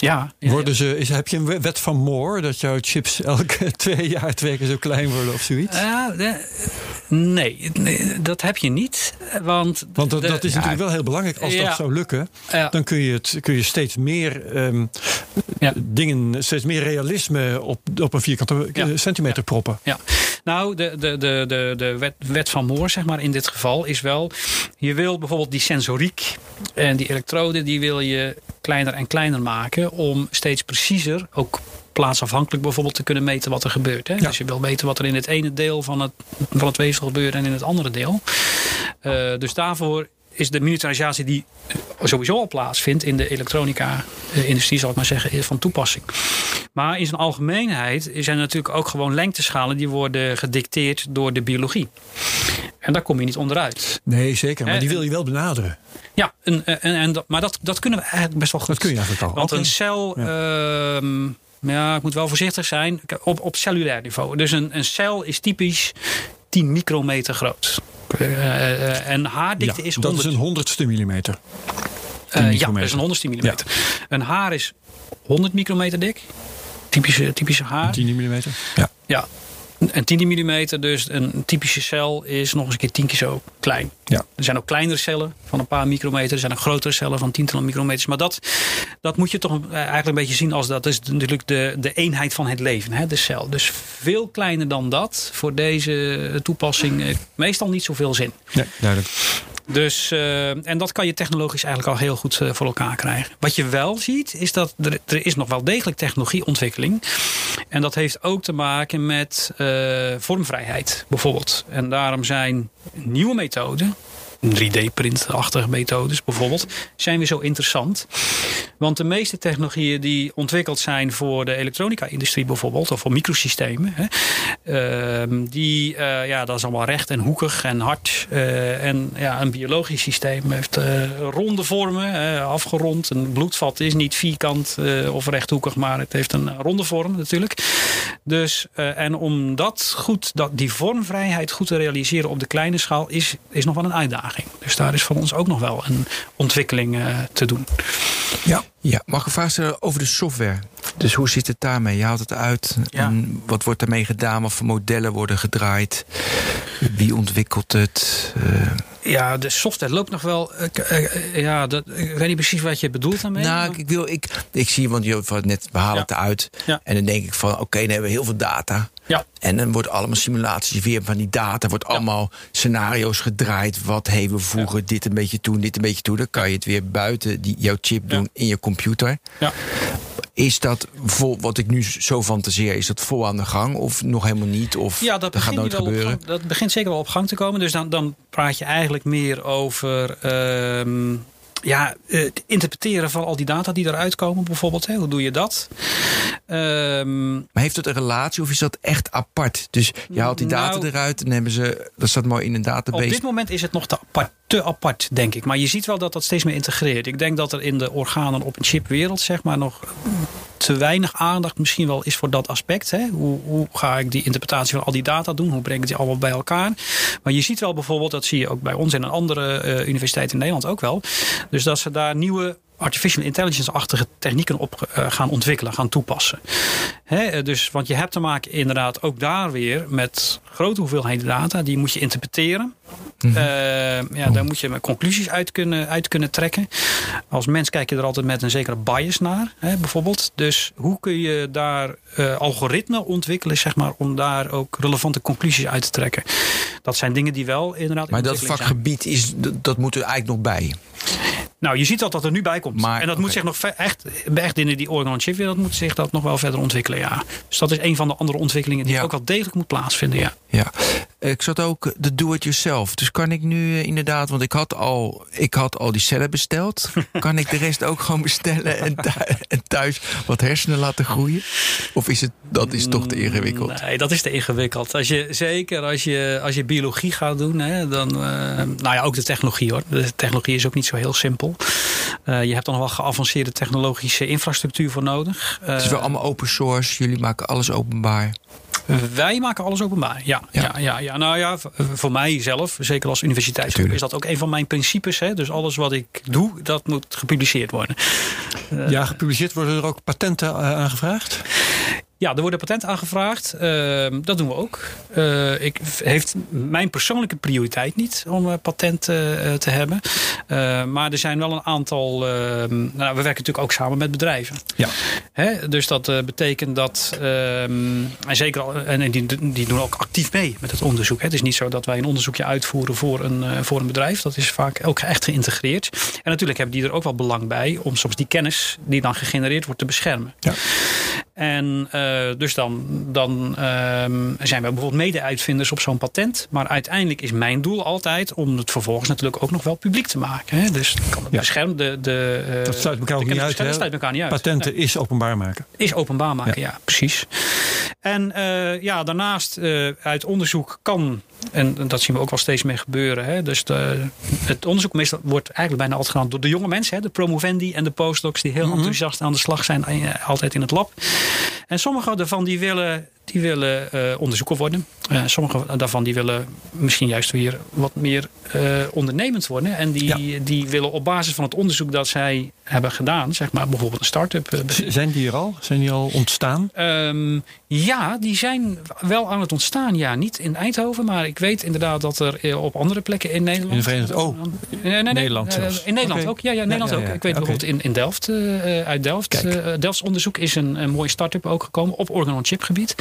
Ja. Worden ze, is, heb je een wet van Moore dat jouw chips elke twee jaar twee keer zo klein worden of zoiets? Uh, de, nee, nee, dat heb je niet. Want, want dat, de, dat is ja, natuurlijk wel heel belangrijk. Als ja, dat zou lukken, ja. dan kun je, het, kun je steeds meer um, ja. dingen, steeds meer realisme op, op een vierkante ja. centimeter ja. proppen. Ja. Nou, de, de, de, de, de wet, wet van Moore, zeg maar, in dit geval is wel, je wil bijvoorbeeld die sensoriek en die elektroden, die wil je kleiner en kleiner maken om steeds preciezer, ook plaatsafhankelijk bijvoorbeeld, te kunnen meten wat er gebeurt. Hè? Ja. Dus je wil weten wat er in het ene deel van het, van het weefsel gebeurt en in het andere deel. Uh, dus daarvoor is de miniaturisatie die sowieso al plaatsvindt in de elektronica-industrie, zal ik maar zeggen, van toepassing. Maar in zijn algemeenheid zijn er natuurlijk ook gewoon lengteschalen die worden gedicteerd door de biologie. En daar kom je niet onderuit. Nee, zeker. Maar He, die wil je wel benaderen. Ja, en, en, en, maar dat, dat kunnen we eigenlijk best wel goed. Dat kun je eigenlijk al. Want okay. een cel... Ja. Uh, ja, ik moet wel voorzichtig zijn. Op, op cellulair niveau. Dus een, een cel is typisch tien micrometer groot. Uh, en haardikte ja, is honderd. Dat is een honderdste millimeter. Uh, ja, dat is een honderdste millimeter. Ja. Een haar is honderd micrometer dik. Typische, typische haar. tien millimeter. Ja. Ja. En tien millimeter, dus een typische cel is nog eens een keer tien keer zo klein. Ja. Er zijn ook kleinere cellen van een paar micrometer. Er zijn ook grotere cellen van tientallen micrometers. Maar dat, dat moet je toch eigenlijk een beetje zien als dat. Dat is natuurlijk de, de eenheid van het leven, hè, de cel. Dus veel kleiner dan dat voor deze toepassing meestal niet zoveel zin. Nee, duidelijk. Dus, uh, en dat kan je technologisch eigenlijk al heel goed uh, voor elkaar krijgen. Wat je wel ziet, is dat er, er is nog wel degelijk technologieontwikkeling. En dat heeft ook te maken met uh, vormvrijheid bijvoorbeeld. En daarom zijn nieuwe methoden, drie D-printachtige methodes bijvoorbeeld, zijn weer zo interessant. Want de meeste technologieën die ontwikkeld zijn voor de elektronica-industrie bijvoorbeeld, of voor microsystemen, hè, uh, die, uh, ja, dat is allemaal recht en hoekig en hard. Uh, en ja, een biologisch systeem heeft uh, ronde vormen, uh, afgerond. Een bloedvat is niet vierkant uh, of rechthoekig, maar het heeft een ronde vorm natuurlijk. Dus, uh, en om dat goed, dat, die vormvrijheid goed te realiseren op de kleine schaal, is, is nog wel een uitdaging. Dus daar is van ons ook nog wel een ontwikkeling uh, te doen. Ja. Ja, mag ik een vraag stellen over de software? Dus hoe zit het daarmee? Je haalt het uit. Ja. En wat wordt daarmee gedaan? Wat voor modellen worden gedraaid? Wie ontwikkelt het? Uh... Ja, de software loopt nog wel. Uh, uh, ja, dat, ik weet niet precies wat je bedoelt daarmee. Nou, maar... ik, wil, ik, ik zie, want je had net, we halen ja. het eruit. Ja. En dan denk ik van, oké, okay, dan hebben we heel veel data. Ja. En dan wordt allemaal simulaties weer van die data. Wordt ja. allemaal scenario's gedraaid. Wat hebben we vroeger? Ja. Dit een beetje toen, dit een beetje toen. Dan kan je het weer buiten die, jouw chip doen ja. in je computer. Ja. Is dat vol, wat ik nu zo fantaseer, is dat vol aan de gang of nog helemaal niet? Of ja, dat, dat gaat nooit gebeuren? Gang, dat begint zeker wel op gang te komen. Dus dan, dan praat je eigenlijk meer over uh, ja, het interpreteren van al die data die eruit komen, bijvoorbeeld. Hè? Hoe doe je dat? Um, maar heeft dat een relatie of is dat echt apart? Dus je haalt die data nou, eruit en hebben ze, dat staat mooi in een database. Op dit moment is het nog te apart. Te apart, denk ik. Maar je ziet wel dat dat steeds meer integreert. Ik denk dat er in de organen op een chipwereld, zeg maar, nog te weinig aandacht misschien wel is voor dat aspect. Hè? Hoe, hoe ga ik die interpretatie van al die data doen? Hoe breng ik die allemaal bij elkaar? Maar je ziet wel bijvoorbeeld, dat zie je ook bij ons en een andere uh, universiteit in Nederland ook wel. Dus dat ze daar nieuwe artificial intelligence-achtige technieken op uh, gaan ontwikkelen, gaan toepassen. Hè? Dus, want je hebt te maken inderdaad ook daar weer met grote hoeveelheden data. Die moet je interpreteren. Mm-hmm. Uh, ja, daar moet je conclusies uit kunnen, uit kunnen trekken. Als mens kijk je er altijd met een zekere bias naar, hè, bijvoorbeeld. Dus hoe kun je daar uh, algoritmen ontwikkelen, zeg maar, om daar ook relevante conclusies uit te trekken? Dat zijn dingen die wel inderdaad. Maar in dat vakgebied is, dat moet er eigenlijk nog bij. Nou, je ziet dat dat er nu bij komt. Maar, en dat okay. moet zich nog ver, echt, echt in die organ on chip, dat moet zich dat nog wel verder ontwikkelen, ja. Dus dat is een van de andere ontwikkelingen die ja. ook wel degelijk moet plaatsvinden, ja. Ja. Ik zat ook de do-it-yourself. Dus kan ik nu inderdaad, want ik had al, ik had al die cellen besteld. Kan ik de rest ook gewoon bestellen en thuis, en thuis wat hersenen laten groeien? Of is het, dat is toch te ingewikkeld? Nee, dat is te ingewikkeld. Als je, zeker als je, als je biologie gaat doen, hè, dan, uh, nou ja, ook de technologie hoor. De technologie is ook niet zo heel simpel. Uh, je hebt dan nog wel geavanceerde technologische infrastructuur voor nodig. Uh, het is wel allemaal open source. Jullie maken alles openbaar. Wij maken alles openbaar. Ja, ja. Ja, ja, ja. Nou ja, voor mij zelf, zeker als universiteit, is dat ook een van mijn principes. Hè? Dus alles wat ik doe, dat moet gepubliceerd worden. Ja, gepubliceerd worden er ook patenten aangevraagd? Ja, er worden patenten aangevraagd. Uh, dat doen we ook. Uh, ik heeft mijn persoonlijke prioriteit niet om uh, patenten uh, te hebben. Uh, maar er zijn wel een aantal... Uh, nou, we werken natuurlijk ook samen met bedrijven. Ja. Hè? Dus dat uh, betekent dat... Uh, en zeker al, en die, die doen ook actief mee met het onderzoek. Hè? Het is niet zo dat wij een onderzoekje uitvoeren voor een, uh, voor een bedrijf. Dat is vaak ook echt geïntegreerd. En natuurlijk hebben die er ook wel belang bij om soms die kennis die dan gegenereerd wordt te beschermen. Ja. En uh, dus dan, dan uh, zijn wij bijvoorbeeld mede-uitvinders op zo'n patent. Maar uiteindelijk is mijn doel altijd om het vervolgens natuurlijk ook nog wel publiek te maken. Hè? Dus kan het ja. beschermen, de, de, uh, dat sluit elkaar ook niet uit. Dat sluit elkaar niet uit. Patenten nee. is openbaar maken. Is openbaar maken, ja, ja precies. En uh, ja, daarnaast uh, uit onderzoek kan, en, en dat zien we ook wel steeds meer gebeuren. Hè? Dus de, het onderzoek meestal wordt eigenlijk bijna altijd gedaan door de jonge mensen. Hè? De promovendi en de postdocs die heel mm-hmm. enthousiast aan de slag zijn. Altijd in het lab. En sommige daarvan die willen, die willen uh, onderzoeker worden. Uh, sommige daarvan die willen misschien juist weer wat meer uh, ondernemend worden. En die, ja. die willen op basis van het onderzoek dat zij hebben gedaan, zeg maar bijvoorbeeld een start-up. Uh, zijn die er al? Zijn die al ontstaan? Um, ja, die zijn wel aan het ontstaan. Ja, niet in Eindhoven, maar ik weet inderdaad dat er op andere plekken in Nederland. In de Verenigde Staten. Oh, nee, nee, nee, Nederland zelfs. Uh, in Nederland okay. ook. Ja, ja, Nederland ja, ja, ja. ook. Ik weet okay. bijvoorbeeld in, in Delft, uh, uit Delft. Uh, Delfts onderzoek is een, een mooie start-up ook gekomen op Organ on Chip gebied.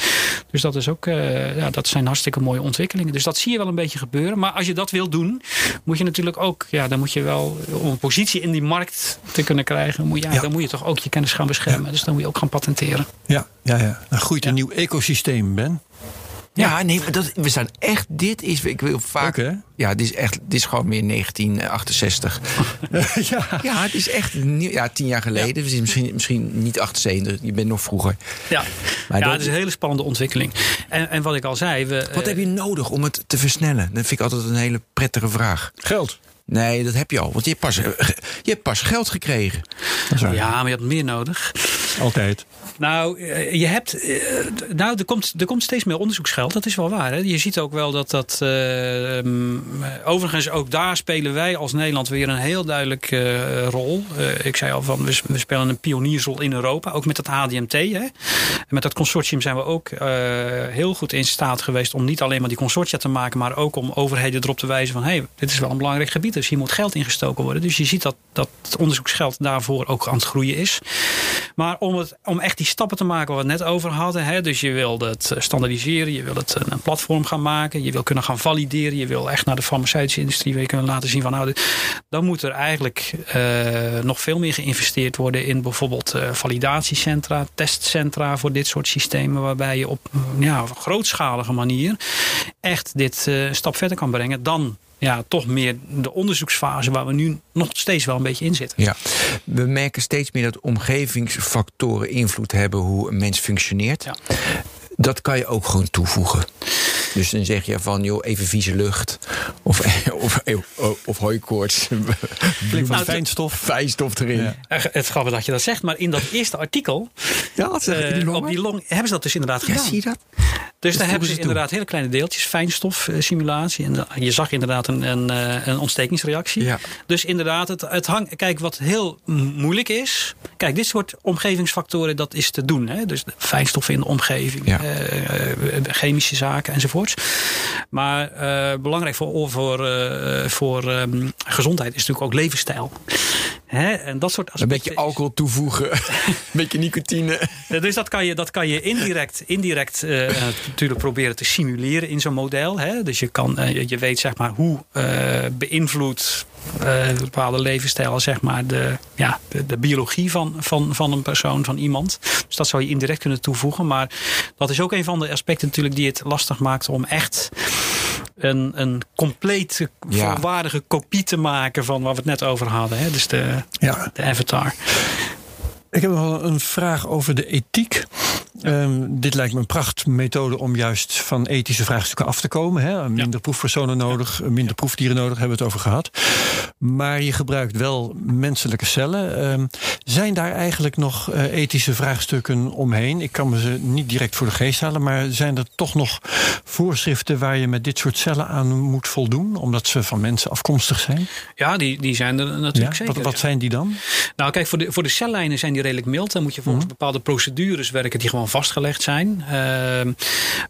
Dus dat is ook, uh, ja, dat zijn hartstikke mooie ontwikkelingen. Dus dat zie je wel een beetje gebeuren. Maar als je dat wil doen, moet je natuurlijk ook, ja, dan moet je wel om een positie in die markt te kunnen krijgen, moet je, ja, ja. dan moet je toch ook je kennis gaan beschermen. Ja. Dus dan moet je ook gaan patenteren. Ja, ja, ja. Dan groeit een ja. nieuw ecosysteem, Ben. Ja, nee, maar dat, we staan echt, dit is, ik wil vaak, okay. ja, dit is echt, dit is gewoon meer negentien achtenzestig. ja. ja, het is echt, ja, tien jaar geleden, ja. misschien, misschien niet achtenzeventig, je bent nog vroeger. Ja, maar ja dat, het is een hele spannende ontwikkeling. En, en wat ik al zei. We, wat uh, heb je nodig om het te versnellen? Dat vind ik altijd een hele prettige vraag. Geld. Nee, dat heb je al, want je hebt pas, je hebt pas geld gekregen. Ja, maar je had meer nodig. Altijd. Nou, je hebt, nou er, komt, er komt steeds meer onderzoeksgeld. Dat is wel waar. Hè? Je ziet ook wel dat dat... Uh, overigens, ook daar spelen wij als Nederland weer een heel duidelijk uh, rol. Uh, ik zei al, van we, we spelen een pioniersrol in Europa. Ook met dat H D M T. Hè? En met dat consortium zijn we ook uh, heel goed in staat geweest om niet alleen maar die consortia te maken, maar ook om overheden erop te wijzen van hé, hey, dit is wel een belangrijk gebied. Dus hier moet geld ingestoken worden. Dus je ziet dat, dat het onderzoeksgeld daarvoor ook aan het groeien is. Maar om, het, om echt die stappen te maken waar we het net over hadden. Hè? Dus je wil het standaardiseren. Je wil het een platform gaan maken. Je wil kunnen gaan valideren. Je wil echt naar de farmaceutische industrie weer kunnen laten zien van nou, dan moet er eigenlijk uh, nog veel meer geïnvesteerd worden in bijvoorbeeld uh, validatiecentra, testcentra voor dit soort systemen. Waarbij je op ja, op een grootschalige manier echt dit uh, een stap verder kan brengen dan ja, toch meer de onderzoeksfase waar we nu nog steeds wel een beetje in zitten. Ja. We merken steeds meer dat omgevingsfactoren invloed hebben hoe een mens functioneert. Ja. Dat kan je ook gewoon toevoegen. Dus dan zeg je van, joh, even vieze lucht. Of, of, of, of hooikoorts. Flink van fijnstof. Fijnstof erin. Ja. Het grappig dat je dat zegt. Maar in dat eerste artikel, ja, dat zeg je, die longen? Op die long, hebben ze dat dus inderdaad gedaan. Ja, zie je dat? Dus dat daar hebben ze, ze inderdaad hele kleine deeltjes. Fijnstofsimulatie. En je zag inderdaad een, een, een ontstekingsreactie. Ja. Dus inderdaad, het, het hangt. Kijk, wat heel moeilijk is. Kijk, dit soort omgevingsfactoren, dat is te doen. Hè? Dus fijnstoffen in de omgeving. Ja. Uh, chemische zaken enzovoorts. Maar uh, belangrijk voor, voor, uh, voor um, gezondheid is natuurlijk ook levensstijl. Hè? En dat soort aspecten. Een beetje alcohol toevoegen. Een beetje nicotine. Dus dat kan je, dat kan je indirect, indirect uh, natuurlijk proberen te simuleren in zo'n model. Hè? Dus je, kan, uh, je weet zeg maar hoe uh, beïnvloedt uh, bepaalde levensstijl zeg maar de, ja, de, de biologie van, van, van een persoon, van iemand. Dus dat zou je indirect kunnen toevoegen. Maar dat is ook een van de aspecten natuurlijk die het lastig maakt om echt een, een complete, ja. volwaardige kopie te maken van waar we het net over hadden. Hè? Dus de, ja. de avatar. Ik heb nog wel een vraag over de ethiek. Ja. Um, dit lijkt me een prachtmethode om juist van ethische vraagstukken af te komen. Hè? Minder ja. proefpersonen nodig, minder ja. proefdieren nodig, hebben we het over gehad. Maar je gebruikt wel menselijke cellen. Um, zijn daar eigenlijk nog uh, ethische vraagstukken omheen? Ik kan me ze niet direct voor de geest halen, maar zijn er toch nog voorschriften waar je met dit soort cellen aan moet voldoen, omdat ze van mensen afkomstig zijn? Ja, die, die zijn er natuurlijk ja? zeker. Wat, wat ja. zijn die dan? Nou, kijk, voor de, voor de cellijnen zijn die redelijk mild. Dan moet je volgens mm-hmm. bepaalde procedures werken die gewoon vastgelegd zijn. Uh,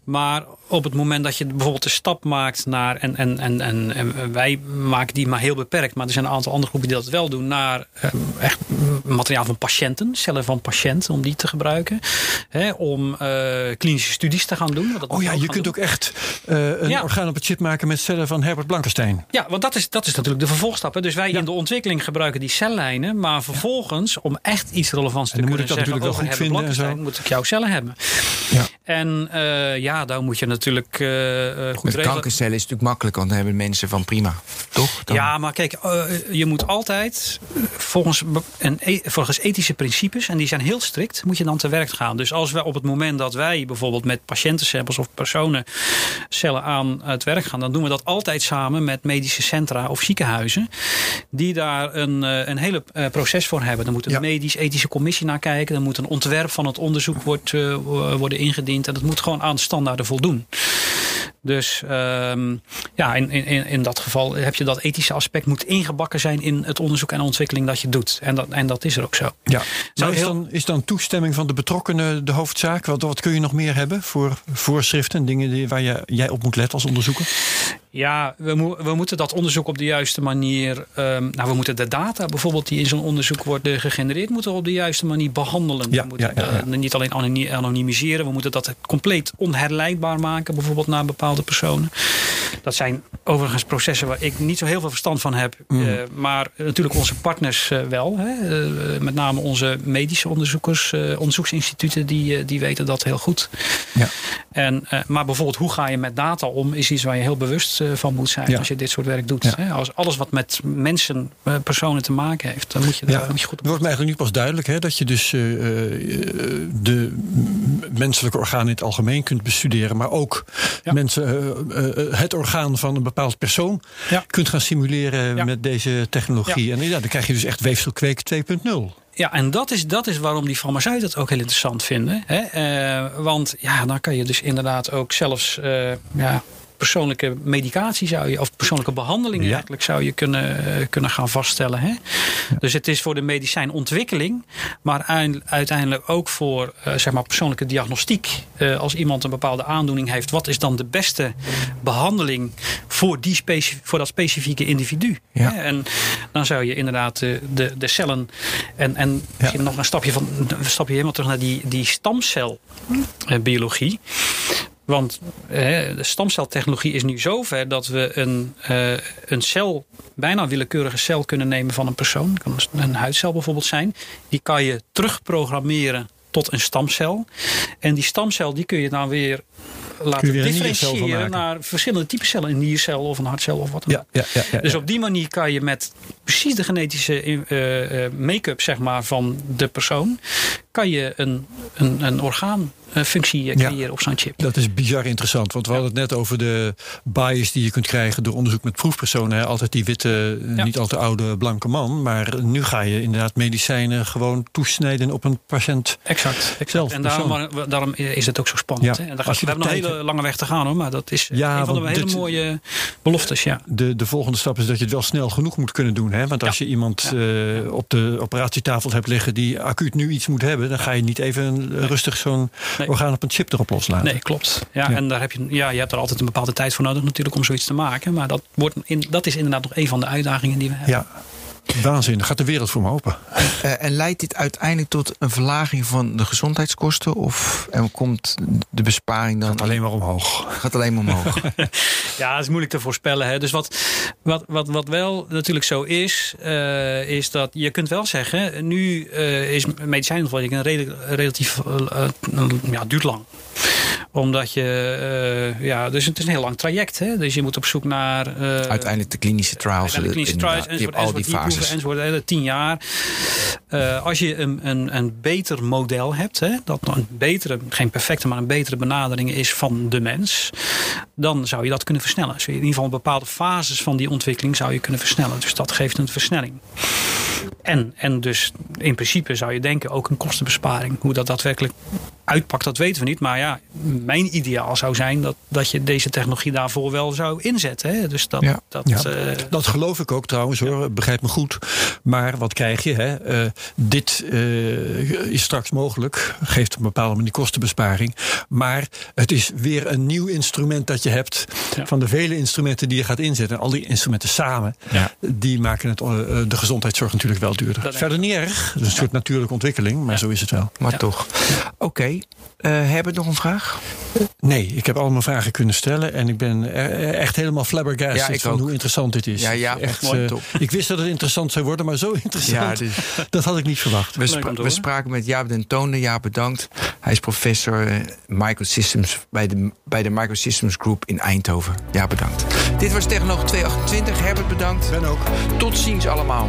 maar op het moment dat je bijvoorbeeld de stap maakt naar, en, en, en, en, en wij maken die maar heel beperkt, maar er zijn een aantal andere groepen die dat wel doen, naar uh, echt materiaal van patiënten, cellen van patiënten, om die te gebruiken. Hè, om uh, klinische studies te gaan doen. Dat oh ja, je kunt doen. ook echt uh, een ja. orgaan op het chip maken met cellen van Herbert Blankenstein. Ja, want dat is, dat is natuurlijk de vervolgstap. Hè. Dus wij ja. in de ontwikkeling gebruiken die cellijnen, maar vervolgens, ja. om echt iets relevants te kunnen zeggen over Herbert vinden, Blankenstein, moet ik jouw cellen hebben. Ja. En uh, ja, daar moet je natuurlijk uh, goed met regelen. Kankercellen is natuurlijk makkelijk, want dan hebben mensen van prima. Toch? Dan... Ja, maar kijk, uh, je moet altijd volgens, en, volgens ethische principes, en die zijn heel strikt, moet je dan te werk gaan. Dus als we op het moment dat wij bijvoorbeeld met patiëntensamples of personencellen aan het werk gaan, dan doen we dat altijd samen met medische centra of ziekenhuizen, die daar een, een hele proces voor hebben. Dan moet een ja. medisch-ethische commissie naar kijken, dan moet een ontwerp van het onderzoek wordt, uh, worden ingediend, en dat moet gewoon aan standaarden voldoen. Dus um, ja, in, in, in dat geval heb je dat ethische aspect moet ingebakken zijn in het onderzoek en ontwikkeling dat je doet. En dat, en dat is er ook zo. Ja. Nou, is, dan, is dan toestemming van de betrokkenen de hoofdzaak? Wat, wat kun je nog meer hebben voor voorschriften en dingen die, waar je, jij op moet letten als onderzoeker? Ja, we, mo- we moeten dat onderzoek op de juiste manier... Um, nou, we moeten de data bijvoorbeeld die in zo'n onderzoek worden gegenereerd, moeten we op de juiste manier behandelen. Ja, we moeten ja, ja, ja. Uh, niet alleen anoni- anonimiseren, we moeten dat compleet onherleidbaar maken, bijvoorbeeld naar bepaalde personen. Dat zijn overigens processen waar ik niet zo heel veel verstand van heb. Mm. Uh, maar natuurlijk onze partners uh, wel. Hè? Uh, met name onze medische onderzoekers, uh, onderzoeksinstituten, die, uh, die weten dat heel goed. Ja. En, uh, maar bijvoorbeeld hoe ga je met data om, is iets waar je heel bewust uh, van moet zijn ja. als je dit soort werk doet. Ja. Hè? Als alles wat met mensen, uh, personen te maken heeft, dan moet je, ja. daar, moet je goed op. Het wordt me eigenlijk nu pas duidelijk, hè, dat je dus uh, de menselijke organen in het algemeen kunt bestuderen, maar ook ja. mensen, uh, uh, het orgaan van een bepaald persoon ja. kunt gaan simuleren ja. met deze technologie. Ja. En ja, dan krijg je dus echt weefselkweek twee punt nul. Ja, en dat is, dat is waarom die farmaceuten het ook heel interessant vinden. Hè? Uh, want ja, dan kan je dus inderdaad ook zelfs uh, ja, persoonlijke medicatie zou je, of persoonlijke behandelingen ja. eigenlijk zou je kunnen, uh, kunnen gaan vaststellen. Hè? Ja. Dus het is voor de medicijnontwikkeling, maar uiteindelijk ook voor uh, zeg maar persoonlijke diagnostiek. Uh, als iemand een bepaalde aandoening heeft, wat is dan de beste behandeling voor, die specif- voor dat specifieke individu? Ja. Hè? En dan zou je inderdaad de, de, de cellen en, en ja. nog een stapje, van, een stapje helemaal terug naar die, die stamcelbiologie. Want hè, de stamceltechnologie is nu zover dat we een, uh, een cel, bijna willekeurige cel kunnen nemen van een persoon. Dat kan een huidcel bijvoorbeeld zijn. Die kan je terugprogrammeren tot een stamcel. En die stamcel die kun je dan weer laten weer differentiëren naar verschillende typen cellen. Een niercel of een hartcel of wat dan ook. Ja, ja, ja, ja, dus ja. op die manier kan je met precies de genetische uh, make-up zeg maar, van de persoon, kan je een, een, een orgaanfunctie creëren ja, op zo'n chip. Dat is bizar interessant. Want we ja. hadden het net over de bias die je kunt krijgen door onderzoek met proefpersonen. Hè? Altijd die witte, ja. niet al te oude, blanke man. Maar nu ga je inderdaad medicijnen gewoon toesnijden op een patiënt. Exact. exact. En daarom, daarom is het ook zo spannend. Ja. Hè? En daar gaat, we hebben nog een hele lange weg te gaan hoor. Maar dat is ja, een van de hele dit, mooie beloftes. Ja. De, de volgende stap is dat je het wel snel genoeg moet kunnen doen. Hè? Want als ja. je iemand ja. uh, op de operatietafel hebt liggen die acuut nu iets moet hebben, dan ga je niet even nee. rustig zo'n nee. orgaan op een chip erop loslaten. Nee, klopt. Ja, ja. En daar heb je, ja, je hebt er altijd een bepaalde tijd voor nodig natuurlijk om zoiets te maken. Maar dat, wordt in, dat is inderdaad nog een van de uitdagingen die we hebben. Ja. Waanzin, daar gaat de wereld voor me open. En, uh, en leidt dit uiteindelijk tot een verlaging van de gezondheidskosten? Of en komt de besparing dan... Gaat alleen maar omhoog. Gaat alleen maar omhoog. Ja, dat is moeilijk te voorspellen. Hè. Dus wat, wat, wat, wat wel natuurlijk zo is, uh, is dat je kunt wel zeggen, nu uh, is medicijnontwikkeling een redelijk, relatief... Uh, uh, ja, duurt lang. Omdat je, uh, ja, dus het is een heel lang traject. Hè? Dus je moet op zoek naar... Uh, uiteindelijk de klinische trials. De klinische trials en enzovoort, al die fases. Enzovoort, tien jaar. Uh, als je een, een, een beter model hebt, hè, dat een betere, geen perfecte, maar een betere benadering is van de mens, dan zou je dat kunnen versnellen. Dus in ieder geval bepaalde fases van die ontwikkeling zou je kunnen versnellen. Dus dat geeft een versnelling. En, en dus in principe zou je denken ook een kostenbesparing. Hoe dat daadwerkelijk uitpakt, dat weten we niet. Maar ja, mijn ideaal zou zijn dat, dat je deze technologie daarvoor wel zou inzetten. Hè? Dus dat, ja, dat, ja. Uh, dat geloof ik ook trouwens, hoor. Ja. Begrijp me goed. Maar wat krijg je? Hè? Uh, dit uh, is straks mogelijk. Geeft op een bepaalde manier kostenbesparing. Maar het is weer een nieuw instrument dat je hebt. Ja. Van de vele instrumenten die je gaat inzetten. Al die instrumenten samen. Ja. Die maken het, uh, de gezondheidszorg natuurlijk wel duurder. Verder niet erg. Dat is een soort natuurlijke ontwikkeling. Maar ja, zo is het wel. Maar ja, toch. Oké. Okay. Uh, hebben we nog een vraag? Nee, ik heb allemaal vragen kunnen stellen. En ik ben echt helemaal flabbergasted ja, van ook. hoe interessant dit is. Ja, ja, echt, mooi, uh, ik wist dat het interessant zou worden, maar zo interessant, ja, dus, dat had ik niet verwacht. We, spra- we spraken met Jaap den Toonder. Jaap, bedankt. Hij is professor uh, microsystems bij de, bij de Microsystems Group in Eindhoven. Jaap, bedankt. Dit was Technoloog tweehonderdachtentwintig. Herbert, bedankt. Ben ook. Tot ziens allemaal.